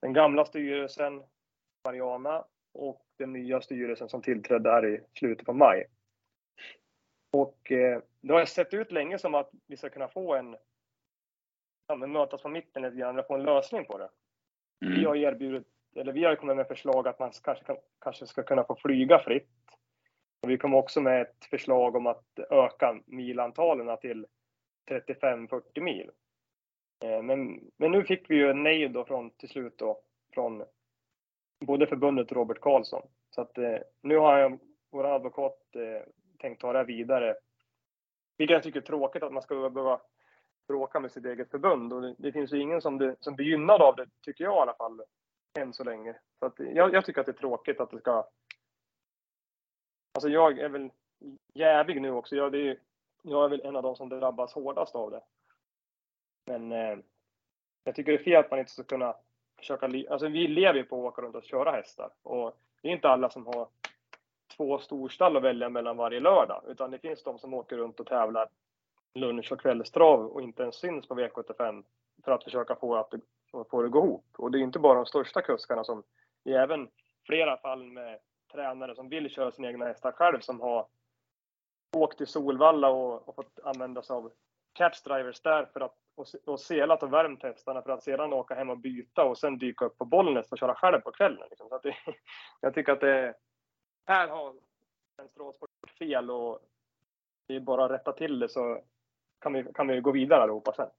den gamla styrelsen Mariana och den nya styrelsen som tillträdde här i slutet på maj. Och det har sett ut länge som att vi ska kunna få mötas på mitten lite grann och få en lösning på det. Mm. Vi har kommit med förslag att man kanske ska kunna få flyga fritt. Och vi kom också med ett förslag om att öka milantalen till 35-40 mil. Men nu fick vi ju nej då till slut från både förbundet och Robert Karlsson. Så att nu har vår advokat tänkt ta det vidare. Vilket jag tycker är tråkigt, att man ska behöva bråka med sitt eget förbund. Och det finns ju ingen som blir gynnad av det, tycker jag i alla fall, än så länge. Så att jag tycker att det är tråkigt att det ska... Alltså jag är väl jävig nu också. Jag är väl en av de som drabbas hårdast av det. Men jag tycker det är fel att man inte ska kunna vi lever ju på att åka runt och köra hästar, och det är inte alla som har 2 storstall att välja mellan varje lördag, utan det finns de som åker runt och tävlar lunch- och kvällstrav och inte ens syns på V75 för att försöka få det att gå ihop. Och det är inte bara de största kuskarna, som det är även flera fall med tränare som vill köra sina egna hästar själv, som har åkt till Solvalla och fått använda sig av catchdrivers där för att och selat och värmt hästarna för att sedan åka hem och byta och sen dyka upp på Bollnäs och köra själv på kvällen. Liksom. Så att jag tycker att här har en stråsport fel, och det är bara att rätta till det, så kan vi gå vidare allihopa sen.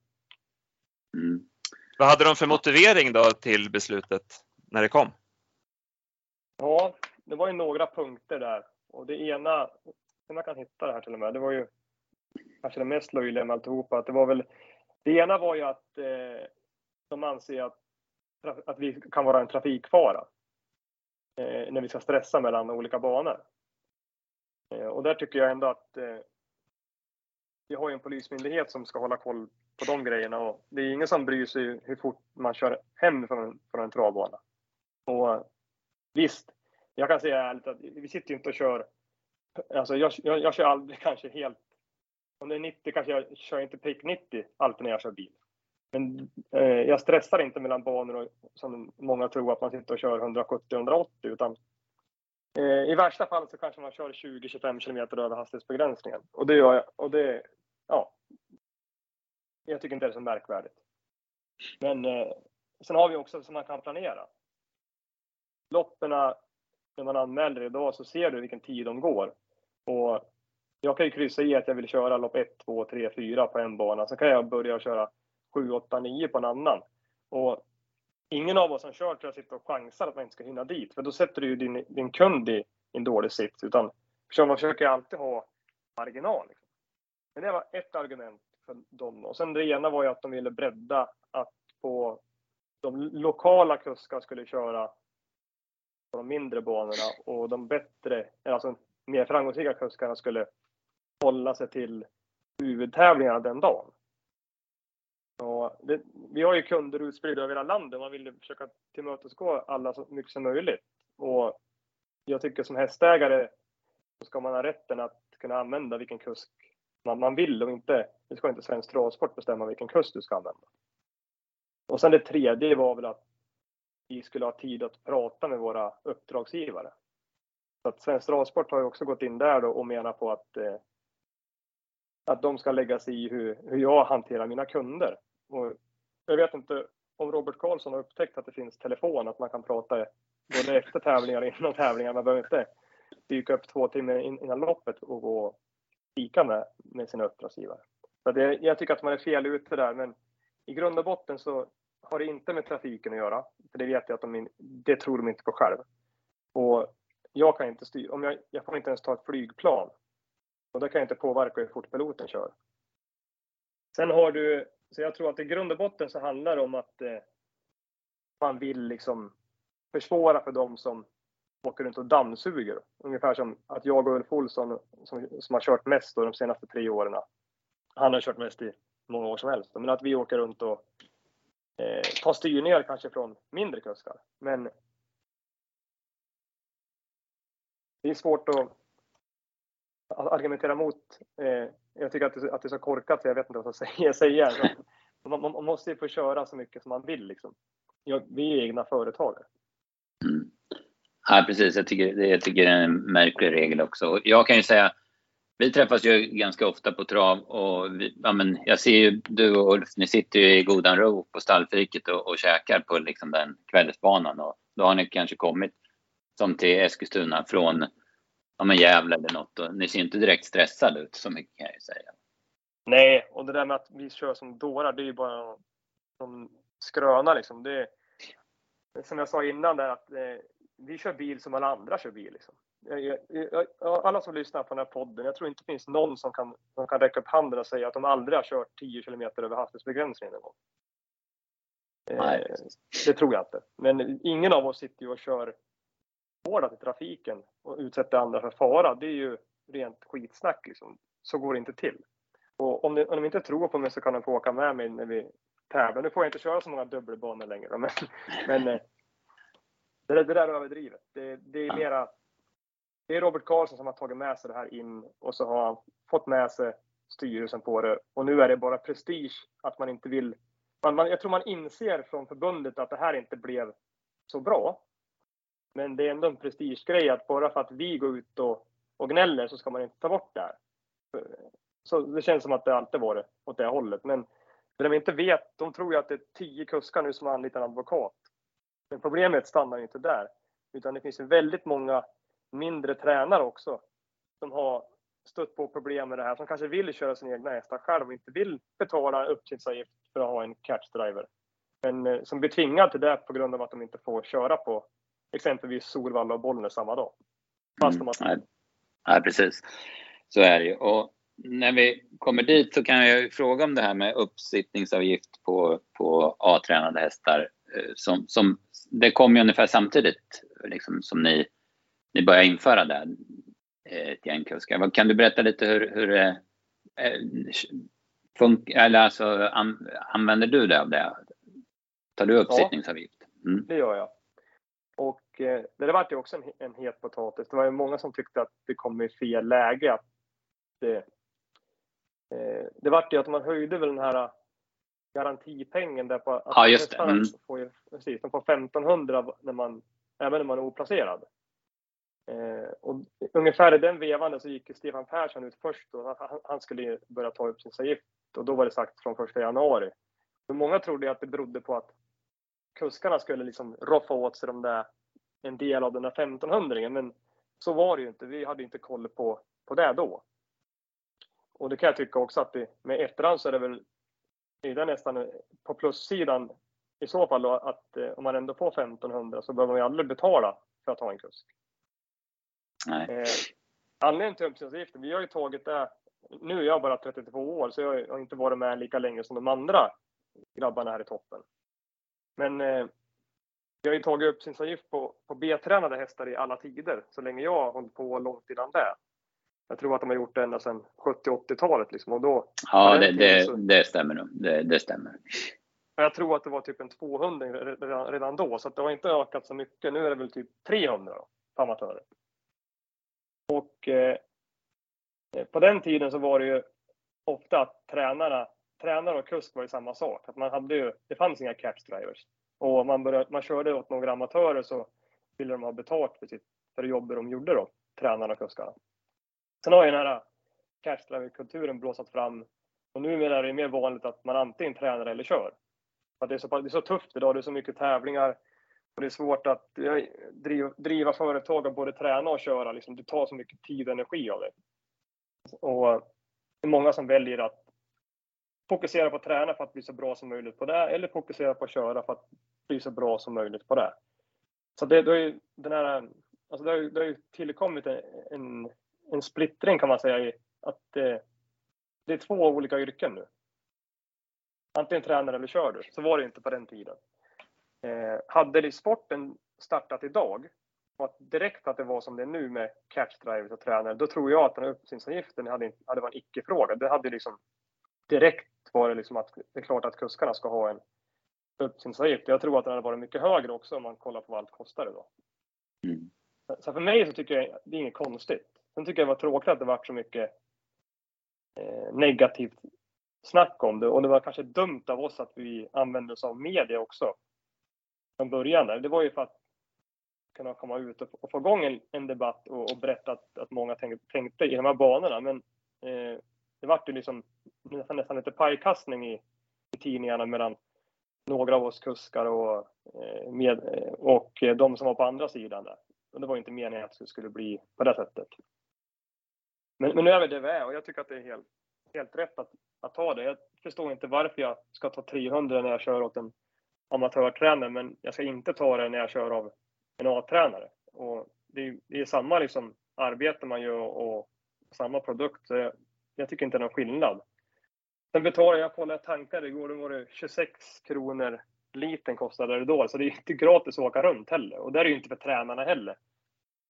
Mm. Vad hade de för motivering då till beslutet när det kom? Ja, det var ju några punkter där, och det ena som man kan hitta det här till och med, det var ju kanske det mest löjliga med alltihopa, att det var väl Det ena var ju att de anser att vi kan vara en trafikfara när vi ska stressa mellan olika banor. Och där tycker jag ändå att vi har ju en polismyndighet som ska hålla koll på de grejerna. Och det är ingen som bryr sig hur fort man kör hem från en travbana. Och visst, jag kan säga ärligt att vi sitter ju inte och kör. Alltså jag kör aldrig kanske helt. Om det är 90 kanske jag kör inte prick 90 alltid när jag kör bil. Men jag stressar inte mellan banor och, som många tror att man sitter och kör 170-180. Utan i värsta fall så kanske man kör 20-25 km över hastighetsbegränsningen. Och det gör jag. Och det, ja. Jag tycker inte det är så märkvärdigt. Men sen har vi också som man kan planera. Lopperna, när man anmäler idag så ser du vilken tid de går. Och jag kan ju kryssa i att jag vill köra lopp 1, 2, 3, 4 på en bana. Så kan jag börja köra 7, 8, 9 på en annan. Och ingen av oss som kör tror jag sitter och chansar att man inte ska hinna dit. För då sätter du ju din kund i en dålig sits. Utan man försöker alltid ha marginal. Liksom. Men det var ett argument för dem. Och sen det ena var ju att de ville bredda att på de lokala kuskar skulle köra på de mindre banorna och de bättre, alltså mer framgångsrika kuskarna skulle hålla sig till huvudtävlingarna den dagen. Och vi har ju kunder utspridda över hela landet. Man vill försöka tillmötesgå alla så mycket som möjligt. Och jag tycker som hästägare så ska man ha rätten att kunna använda vilken kusk man vill. Och inte, det ska inte Svensk Travsport bestämma vilken kusk du ska använda. Och sen det tredje var väl att vi skulle ha tid att prata med våra uppdragsgivare. Så att Svensk Travsport har ju också gått in där då och menar på att de ska lägga sig i hur jag hanterar mina kunder. Och jag vet inte om Robert Karlsson har upptäckt att det finns telefon. Att man kan prata både efter tävlingar och innan tävlingar. Man behöver inte dyka upp 2 timmar innan loppet och gå och fika med sina uppdragsgivare. Så det, jag tycker att man är fel ute där. Men i grund och botten så har det inte med trafiken att göra. För det vet jag att det tror de inte på själv. Och jag kan inte styra. Om jag får inte ens ta ett flygplan. Och det kan inte påverka hur fort piloten kör. Sen har du. Så jag tror att i grund och botten så handlar det om att. Man vill liksom. Försvåra för dem som. Åker runt och dammsuger. Ungefär som att jag och Ulf Olsson. Som har kört mest då, de senaste 3 åren. Han har kört mest i många år som helst. Men att vi åker runt och. Ta styrningar kanske från mindre kuskar. Men det är svårt att argumentera mot. Jag tycker att det är så korkat. Jag vet inte vad jag säger. Man måste ju få köra så mycket som man vill. Liksom. Vi är egna företagare. Mm. Ja, precis. Jag tycker det är en märklig regel också. Och jag kan ju säga. Vi träffas ju ganska ofta på trav och jag ser ju du och Ulf, ni sitter ju i godan ro på stallfiket och käkar på liksom den kvällsbanan och då har ni kanske kommit som till Eskilstuna från Gävle eller något och ni ser inte direkt stressade ut så mycket kan jag ju säga. Nej, och det där med att vi kör som dårar, det är ju bara som skröna liksom. Det är, som jag sa innan där att vi kör bil som alla andra kör bil liksom. Alla som lyssnar på den här podden, jag tror inte det finns någon som kan räcka upp handen och säga att de aldrig har kört 10 km över hastighetsbegränsningen någon gång. Nej. Det tror jag inte. Men ingen av oss sitter ju och kör hårdat i trafiken och utsätter andra för fara. Det är ju rent skitsnack liksom. Så går det inte till. Och om de inte tror på mig så kan de få åka med mig när vi tävlar. Nu får jag inte köra så många dubbelbanor längre. Men det där är överdrivet. Det är mera. Det är Robert Karlsson som har tagit med sig det här in och så har han fått med sig styrelsen på det. Och nu är det bara prestige att man inte vill. Jag tror man inser från förbundet att det här inte blev så bra. Men det är ändå en prestigegrej att bara för att vi går ut och gnäller så ska man inte ta bort det här. Så det känns som att det alltid var det åt det hållet. Men det de inte vet, de tror ju att det är 10 kuskar nu som anlitar en advokat. Men problemet stannar ju inte där. Utan det finns ju väldigt många mindre tränare också som har stött på problem med det här, som kanske vill köra sin egna hästar själv och inte vill betala uppsynsavgift för att ha en catchdriver, men som blir tvingad till det på grund av att de inte får köra på exempelvis Solvalla och Bollnäs samma dag. Fast de har... Nej, precis. Så är det ju. Och när vi kommer dit så kan jag fråga om det här med uppsittningsavgift på A-tränade hästar. Som, det kom ju ungefär samtidigt liksom, som ni börjar införa där ett gäng kuskar. Kan du berätta lite hur använder du det av det? Tar du uppsittningsavgift? Mm. Det gör jag. Och det var ju också en het potatis. Det var ju många som tyckte att det kom i fel läge. Det var ju att man höjde väl den här garantipengen där på att de får 1500 även när man är oplacerad. Och ungefär i den vevan så gick Stefan Persson ut först och han skulle börja ta upp sin avgift, och då var det sagt från 1 januari. Men många trodde att det berodde på att kuskarna skulle liksom roffa åt sig en del av den där 1500-ringen, men så var det ju inte. Vi hade inte koll på det då. Och det kan jag tycka också att med efterhand så är det väl det nästan på plussidan i så fall då, att om man ändå får 1500 så behöver man ju aldrig betala för att ha en kusk. Nej. Anledningen till uppsittningsavgiften, vi har ju tagit det, nu är jag bara 32 år så jag har inte varit med lika länge som de andra grabbarna här i toppen. Men jag har ju tagit uppsittningsavgift på B-tränade hästar i alla tider, så länge jag har hållit på långt innan det. Jag tror att de har gjort det ända sedan 70-80-talet. Liksom, och då, ja, det stämmer nog. Det stämmer. Jag tror att det var typ en 200 redan då. Så att det har inte ökat så mycket. Nu är det väl typ 300 då, amatörer. Och på den tiden så var det ju ofta att tränare och kusk var ju samma sak. Att man hade ju, det fanns inga catch drivers. Och man körde åt några amatörer så ville de ha betalt för det jobbet de gjorde då. Tränarna och kuskarna. Sen har ju den här catchdriver-kulturen blåsat fram. Och numera är det mer vanligt att man antingen tränar eller kör. För att det är så tufft idag. Det är så mycket tävlingar. Och det är svårt att driva företag och både träna och köra. Liksom, det tar så mycket tid och energi av det. Och det är många som väljer att fokusera på att träna för att bli så bra som möjligt på det. Eller fokusera på att köra för att bli så bra som möjligt på det. Så det har ju tillkommit en splittring kan man säga, att det är två olika yrken nu. Antingen tränar eller kör du. Så var det inte på den tiden. Hade det sporten startat idag och direkt att det var som det är nu med catchdriver och tränare, då tror jag att den här uppsittningsavgiften hade varit en icke-fråga. Det hade liksom direkt varit liksom att det är klart att kuskarna ska ha en uppsittningsavgift. Jag tror att den hade varit mycket högre också om man kollar på vad allt kostar idag. Mm. Så för mig så tycker jag det är inget konstigt. Sen tycker jag det var tråkigt att det var så mycket negativt snack om det. Och det var kanske dumt av oss att vi använde oss av media också från början. Det var ju för att kunna komma ut och få igång en debatt och berätta att många tänkte i de här banorna. Men det var ju liksom nästan lite pajkastning i tidningarna mellan några av oss kuskar och de som var på andra sidan där. Och det var inte meningen att det skulle bli på det sättet. Men nu är det vi är, och jag tycker att det är helt rätt att ta det. Jag förstår inte varför jag ska ta 300 när jag kör åt en amatörtränare, men jag ska inte ta det när jag kör av en A-tränare. Och det är samma liksom arbete man gör och samma produkt. Så jag tycker inte det är någon skillnad. Sen betalar jag på när jag tankade igår, då var det 26 kronor. Liten kostade det då, så det är inte gratis att åka runt heller. Och det är ju inte för tränarna heller.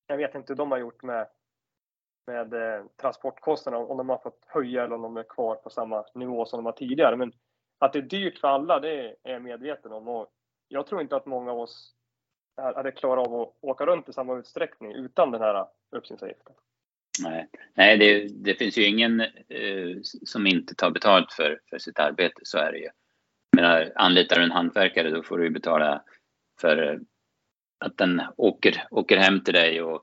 Jag vet inte hur de har gjort med transportkostnaderna, om de har fått höja eller om de är kvar på samma nivå som de var tidigare. Men att det är dyrt för alla, det är jag medveten om. Och jag tror inte att många av oss hade klarat av att åka runt i samma utsträckning utan den här uppsynsavgiften. Nej, det finns ju ingen som inte tar betalt för sitt arbete, så är det ju. Men anlitar du en hantverkare, då får du betala för att den åker hem till dig. De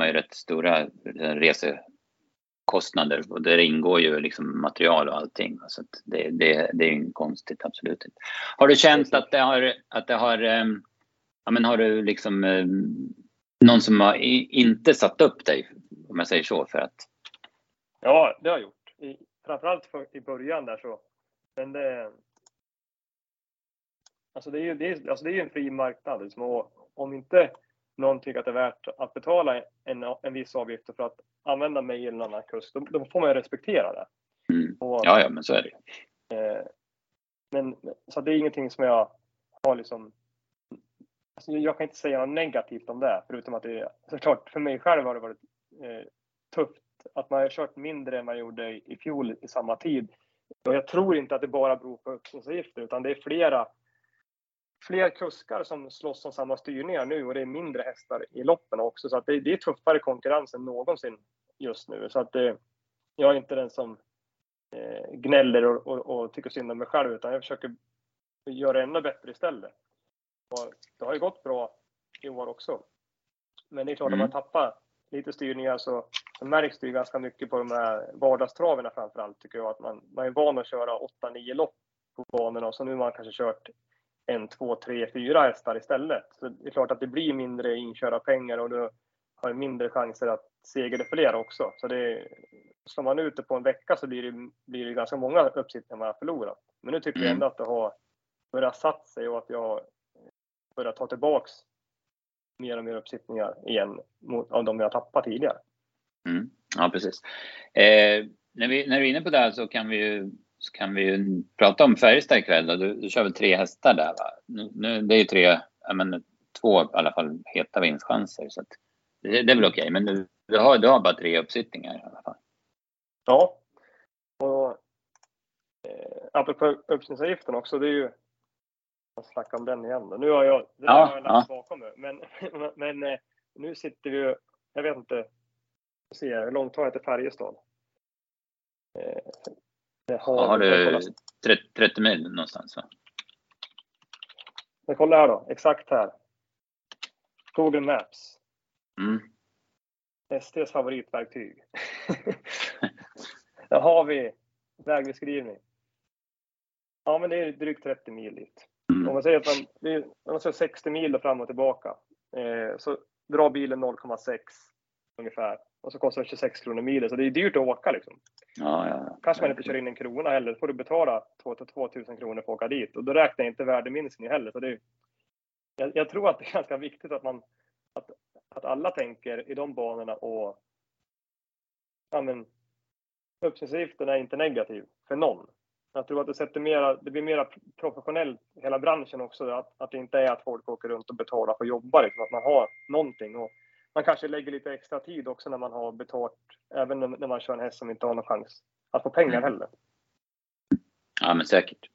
har ju rätt stora resekostnader. Och där ingår ju liksom material och allting. Så att det är ju konstigt, absolut. Har du känt att har du någon som har inte satt upp dig, om jag säger så, för att? Ja, det har jag gjort. Framförallt i början där så. Men det är ju en fri marknad. Liksom, och om inte någon tycker att det är värt att betala en viss avgift för att använda mig eller någon annan kurs, då får man ju respektera det. Mm. Och, ja, men så är det. Men så det är ingenting som jag har liksom, alltså jag kan inte säga något negativt om det, förutom att det såklart för mig själv har det varit tufft att man har kört mindre än man gjorde i fjol i samma tid. Och jag tror inte att det bara beror på ökningsavgifter, utan det är fler kuskar som slåss om samma styrningar nu, och det är mindre hästar i loppen också, så att det är tuffare konkurrens än någonsin just nu. Så att jag är inte den som gnäller och tycker synd om mig själv, utan jag försöker göra ännu bättre istället. Och det har ju gått bra i år också, men det är klart att man tappar lite styrningar, så märks det ju ganska mycket på de här vardagstraverna framförallt, tycker jag, att man är van att köra 8-9 lopp på banorna, och så nu har man kanske kört 1, 2, 3, 4 hästar istället. Så det är klart att det blir mindre inköra pengar, och du har mindre chanser att segerförlera också. Så det, som man är ute på en vecka, så blir det ganska många uppsittningar man har förlorat. Men nu tycker jag ändå att det har börjat satt sig, och att jag börjar ta tillbaks mer och mer uppsittningar igen av de jag tappat tidigare. Mm. Ja, precis. När vi är inne på det här, så kan vi ju prata om Färjestad ikväll. Du kör väl 3 hästar där, va? Nu, det är ju 3, men 2 i alla fall heta vinstchanser. Så att, det är väl okej, men du har bara 3 uppsittningar i alla fall. Ja, och apropå uppsittningsavgiften också, det är ju, jag snackar om den igen då. Nu har jag lagt bakom nu, men nu sitter vi ju, jag vet inte, se hur långt har jag till Färjestad? Har du 30 mil någonstans, va? Jag kollar här då, exakt här. Google Maps. STs favoritverktyg. Där har vi vägbeskrivning. Ja, men det är drygt 30 mil dit. Om man säger att man kör 60 mil fram och tillbaka, så drar bilen 0,6 ungefär. Och så kostar det 26 kronor mil, så det är dyrt att åka liksom. Ja. Kanske man inte kör in en krona heller, får du betala 2 000 kronor för att åka dit. Och då räknar jag inte värdeminskning heller. Så det är, jag tror att det är ganska viktigt att att alla tänker i de banorna, och uppskrivningsavgiften är inte negativ för någon. Jag tror att det blir mer professionellt i hela branschen också, att det inte är att folk åker runt och betalar för att jobba, liksom, att man har någonting, och man kanske lägger lite extra tid också när man har betalt, även när man kör en häst som inte har någon chans att få pengar heller. Ja, men säkert.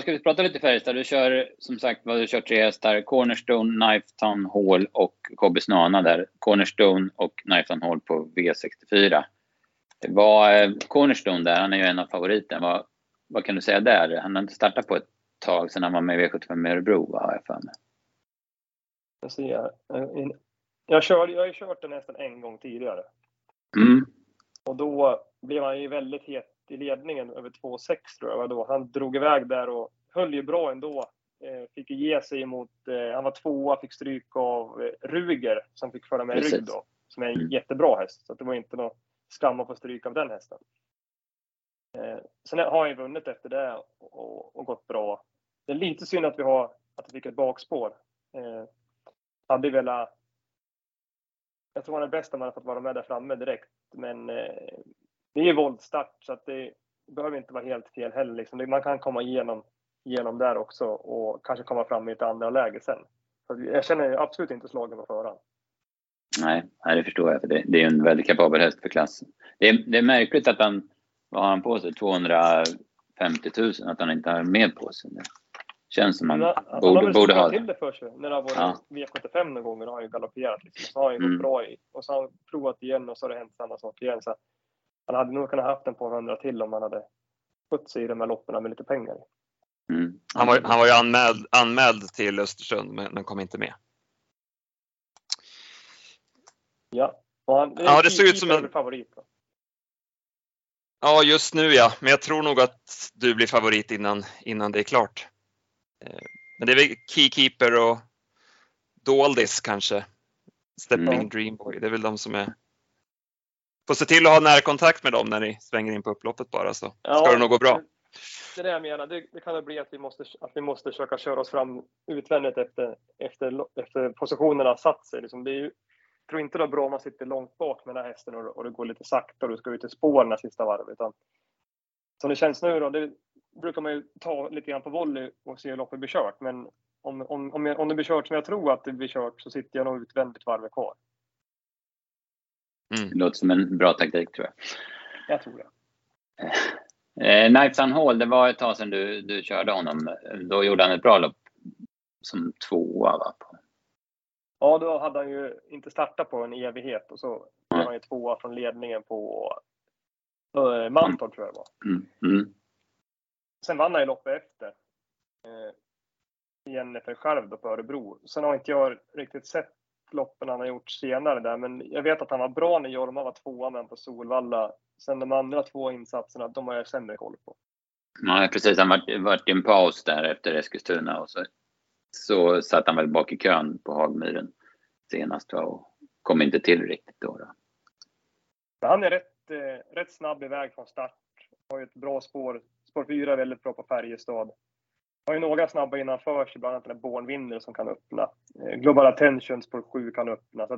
Ska vi prata lite Färjestad. Du kör, som sagt, du kör 3 hästar: Cornerstone, Knifetown Hall och KB Snana där. Cornerstone och Knifetown Hall på V64. Cornerstone där, han är ju en av favoriten. Vad kan du säga där? Han har inte startat på ett tag sedan han var med i V75 med Örebro, vad har jag för mig? Jag har ju kört den nästan en gång tidigare. Och då blev han ju väldigt het i ledningen över 2,6 tror jag då. Han drog iväg där och höll ju bra ändå. Fick ge sig emot, han var 2, fick stryk av Ruger som fick föra med rygg då. Som är en jättebra häst. Så det var inte någon skam att få stryk av den hästen. Sen har han ju vunnit efter det och gått bra. Det är lite synd att vi fick ett bakspår. Hade velat, jag tror han är bäst om man har fått vara med där framme direkt. Men det är ju våldstart, så att det behöver inte vara helt fel heller. Liksom. Man kan komma igenom där också och kanske komma fram i ett andra läge sen. Så jag känner absolut inte slagen på förhand. Nej, det förstår jag. För det är en väldigt kapabel häst för klassen. Det är märkligt att han, vad har han på sig? 250 000, att han inte har med på sig. Det känns som han borde ha det. Till det för sig. När det har varit V75 någon gång, har han ju galopperat. Liksom. Så har han ju gått bra i. Och så har han provat igen, och så har det hänt samma sak igen. Så han hade nog kunnat haft en par 100 till om han hade fått sig i de här lopperna med lite pengar. Han var ju anmäld till Östersund, men han kom inte med. Ja, det såg ut som en favorit då. Ja, just nu ja. Men jag tror nog att du blir favorit innan det är klart. Men det är väl Keykeeper och Doldis kanske. Stepping Dreamboy. Det är väl de som är... Får se till att ha närkontakt med dem när ni svänger in på upploppet bara, så ska det nog gå bra. det jag menar. Det kan det bli att vi måste försöka köra oss fram utvändigt efter positionerna satt sig. Liksom, jag tror inte det är bra om man sitter långt bak med den här hästen och det går lite sakta och du ska ut i spåren den sista varvet. Utan, som det känns nu då, det brukar man ju ta lite grann på volley och se hur loppet blir kört. Men om det blir kört som jag tror att det blir kört, så sitter jag nog utvändigt varvet kvar. Mm. Det låter som en bra taktik, tror jag. Jag tror det. Knives on Hall, det var ett tag sedan du körde honom. Då gjorde han ett bra lopp som tvåa, va? Ja, då hade han ju inte startat på en evighet och så var han ju tvåa från ledningen på Mantorp, tror jag det var. Sen vann han ju loppet efter. Jennifer Skärv då på Örebro. Sen har inte jag riktigt sett loppen han har gjort senare där, men jag vet att han var bra när Jorma var tvåa men på Solvalla. Sen de andra två insatserna, de har jag sämre koll på. Nej, precis. Han varit i en paus där efter Eskilstuna och så satt han väl bak i kön på Hagmyren senast och kom inte till riktigt då. Han är rätt snabb iväg från start. Har ju ett bra spår. Spår 4 är väldigt bra på Färjestad. Har ju några snabba innanför sig, bland annat den Bornvinner som kan öppna. Global Attention spår 7 kan öppna. Så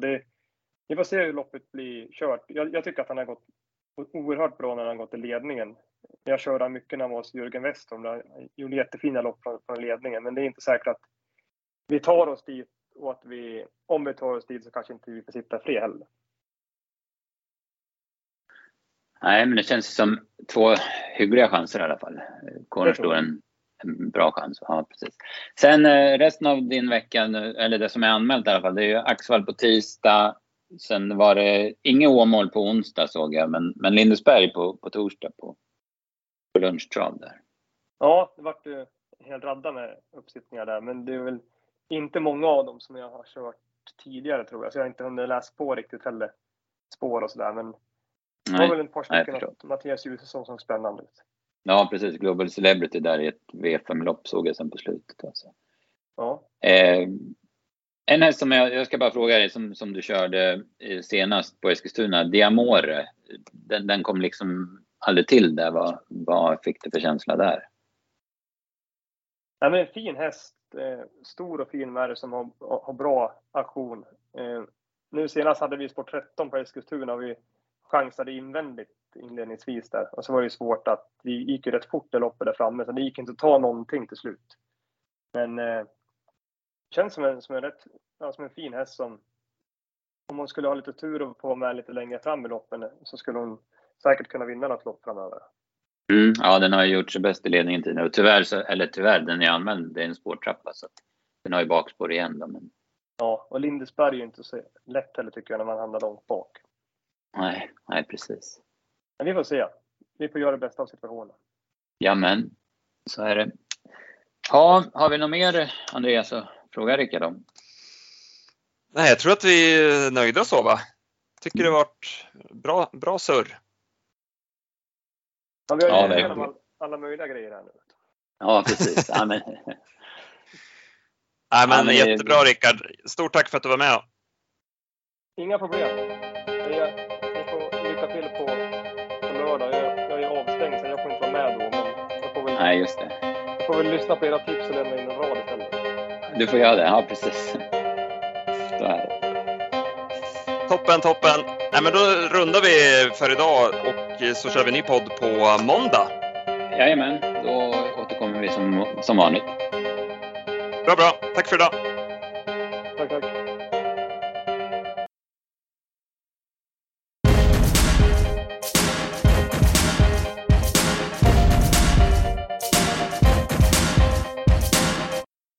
vi får se hur loppet blir kört. Jag tycker att han har gått oerhört bra när han har gått i ledningen. Jag körde mycket när han var hos Jörgen Westholm. Han gjorde jättefina lopp från ledningen. Men det är inte säkert att vi tar oss dit, och att om vi tar oss dit så kanske inte vi får sitta fri heller. Nej, men det känns som två hyggliga chanser i alla fall. Corner står en bra chans. Ja, precis. Sen resten av din vecka nu, eller det som är anmält i alla fall, det är ju Axvall på tisdag. Sen var det inga Åmål på onsdag såg jag, men Lindesberg på torsdag på lunchtrav där. Ja, det var ju en hel radda med uppsittningar där, men det är väl inte många av dem som jag har kört tidigare, tror jag. Så jag har inte hunnit läsa på riktigt heller, spår och sådär, men det var väl en par stycken att Mattias Ljusesson som spännande ut. Ja, precis. Global Celebrity där i ett V5-lopp såg jag sen på slutet. Alltså. Ja. En häst som jag ska bara fråga dig, som du körde senast på Eskilstuna, Diamore. Den kom liksom aldrig till där. Vad fick du för känsla där? Ja, men en fin häst. Stor och fin värre som har bra aktion. Nu senast hade vi sport 13 på Eskilstuna och vi chansade invändigt inledningsvis där. Och så var det svårt att vi gick ju rätt fort det loppet där framme, så det gick inte att ta någonting till slut. Men känns som en fin häst som, om hon skulle ha lite tur och få med lite längre fram i loppen, så skulle hon säkert kunna vinna något lopp framöver. Mm, ja, den har ju gjort sig bäst i ledningen tidigare. Och tyvärr, den är använd, det är en spårtrappa, så att den har ju bakspår igen då, men... Ja, och Lindesberg är ju inte så lätt heller, tycker jag, när man handlar långt bak. Nej, precis. Men vi får se. Vi får göra det bästa av situationen. Jamen, så är det. Ja, har vi något mer, Andreas, så fråga Rickard om? Nej, jag tror att vi nöjde oss så, va? Tycker det varit bra surr. Ja, vi har ju alla möjliga grejer här nu. Ja, precis. Nej, men jättebra, Rickard. Stort tack för att du var med. Inga problem. Jag får lycka till på lördag. Jag är avstängd, så jag får inte vara med då. Men jag får väl, nej, just det. Jag får väl lyssna på era tips och lämna in en rad istället. Du får göra det, ja, precis. Så är det. Toppen. Nej, men då rundar vi för idag och så kör vi ny podd på måndag. Jajamän, då återkommer vi som vanligt. Bra. Tack för idag. Tack.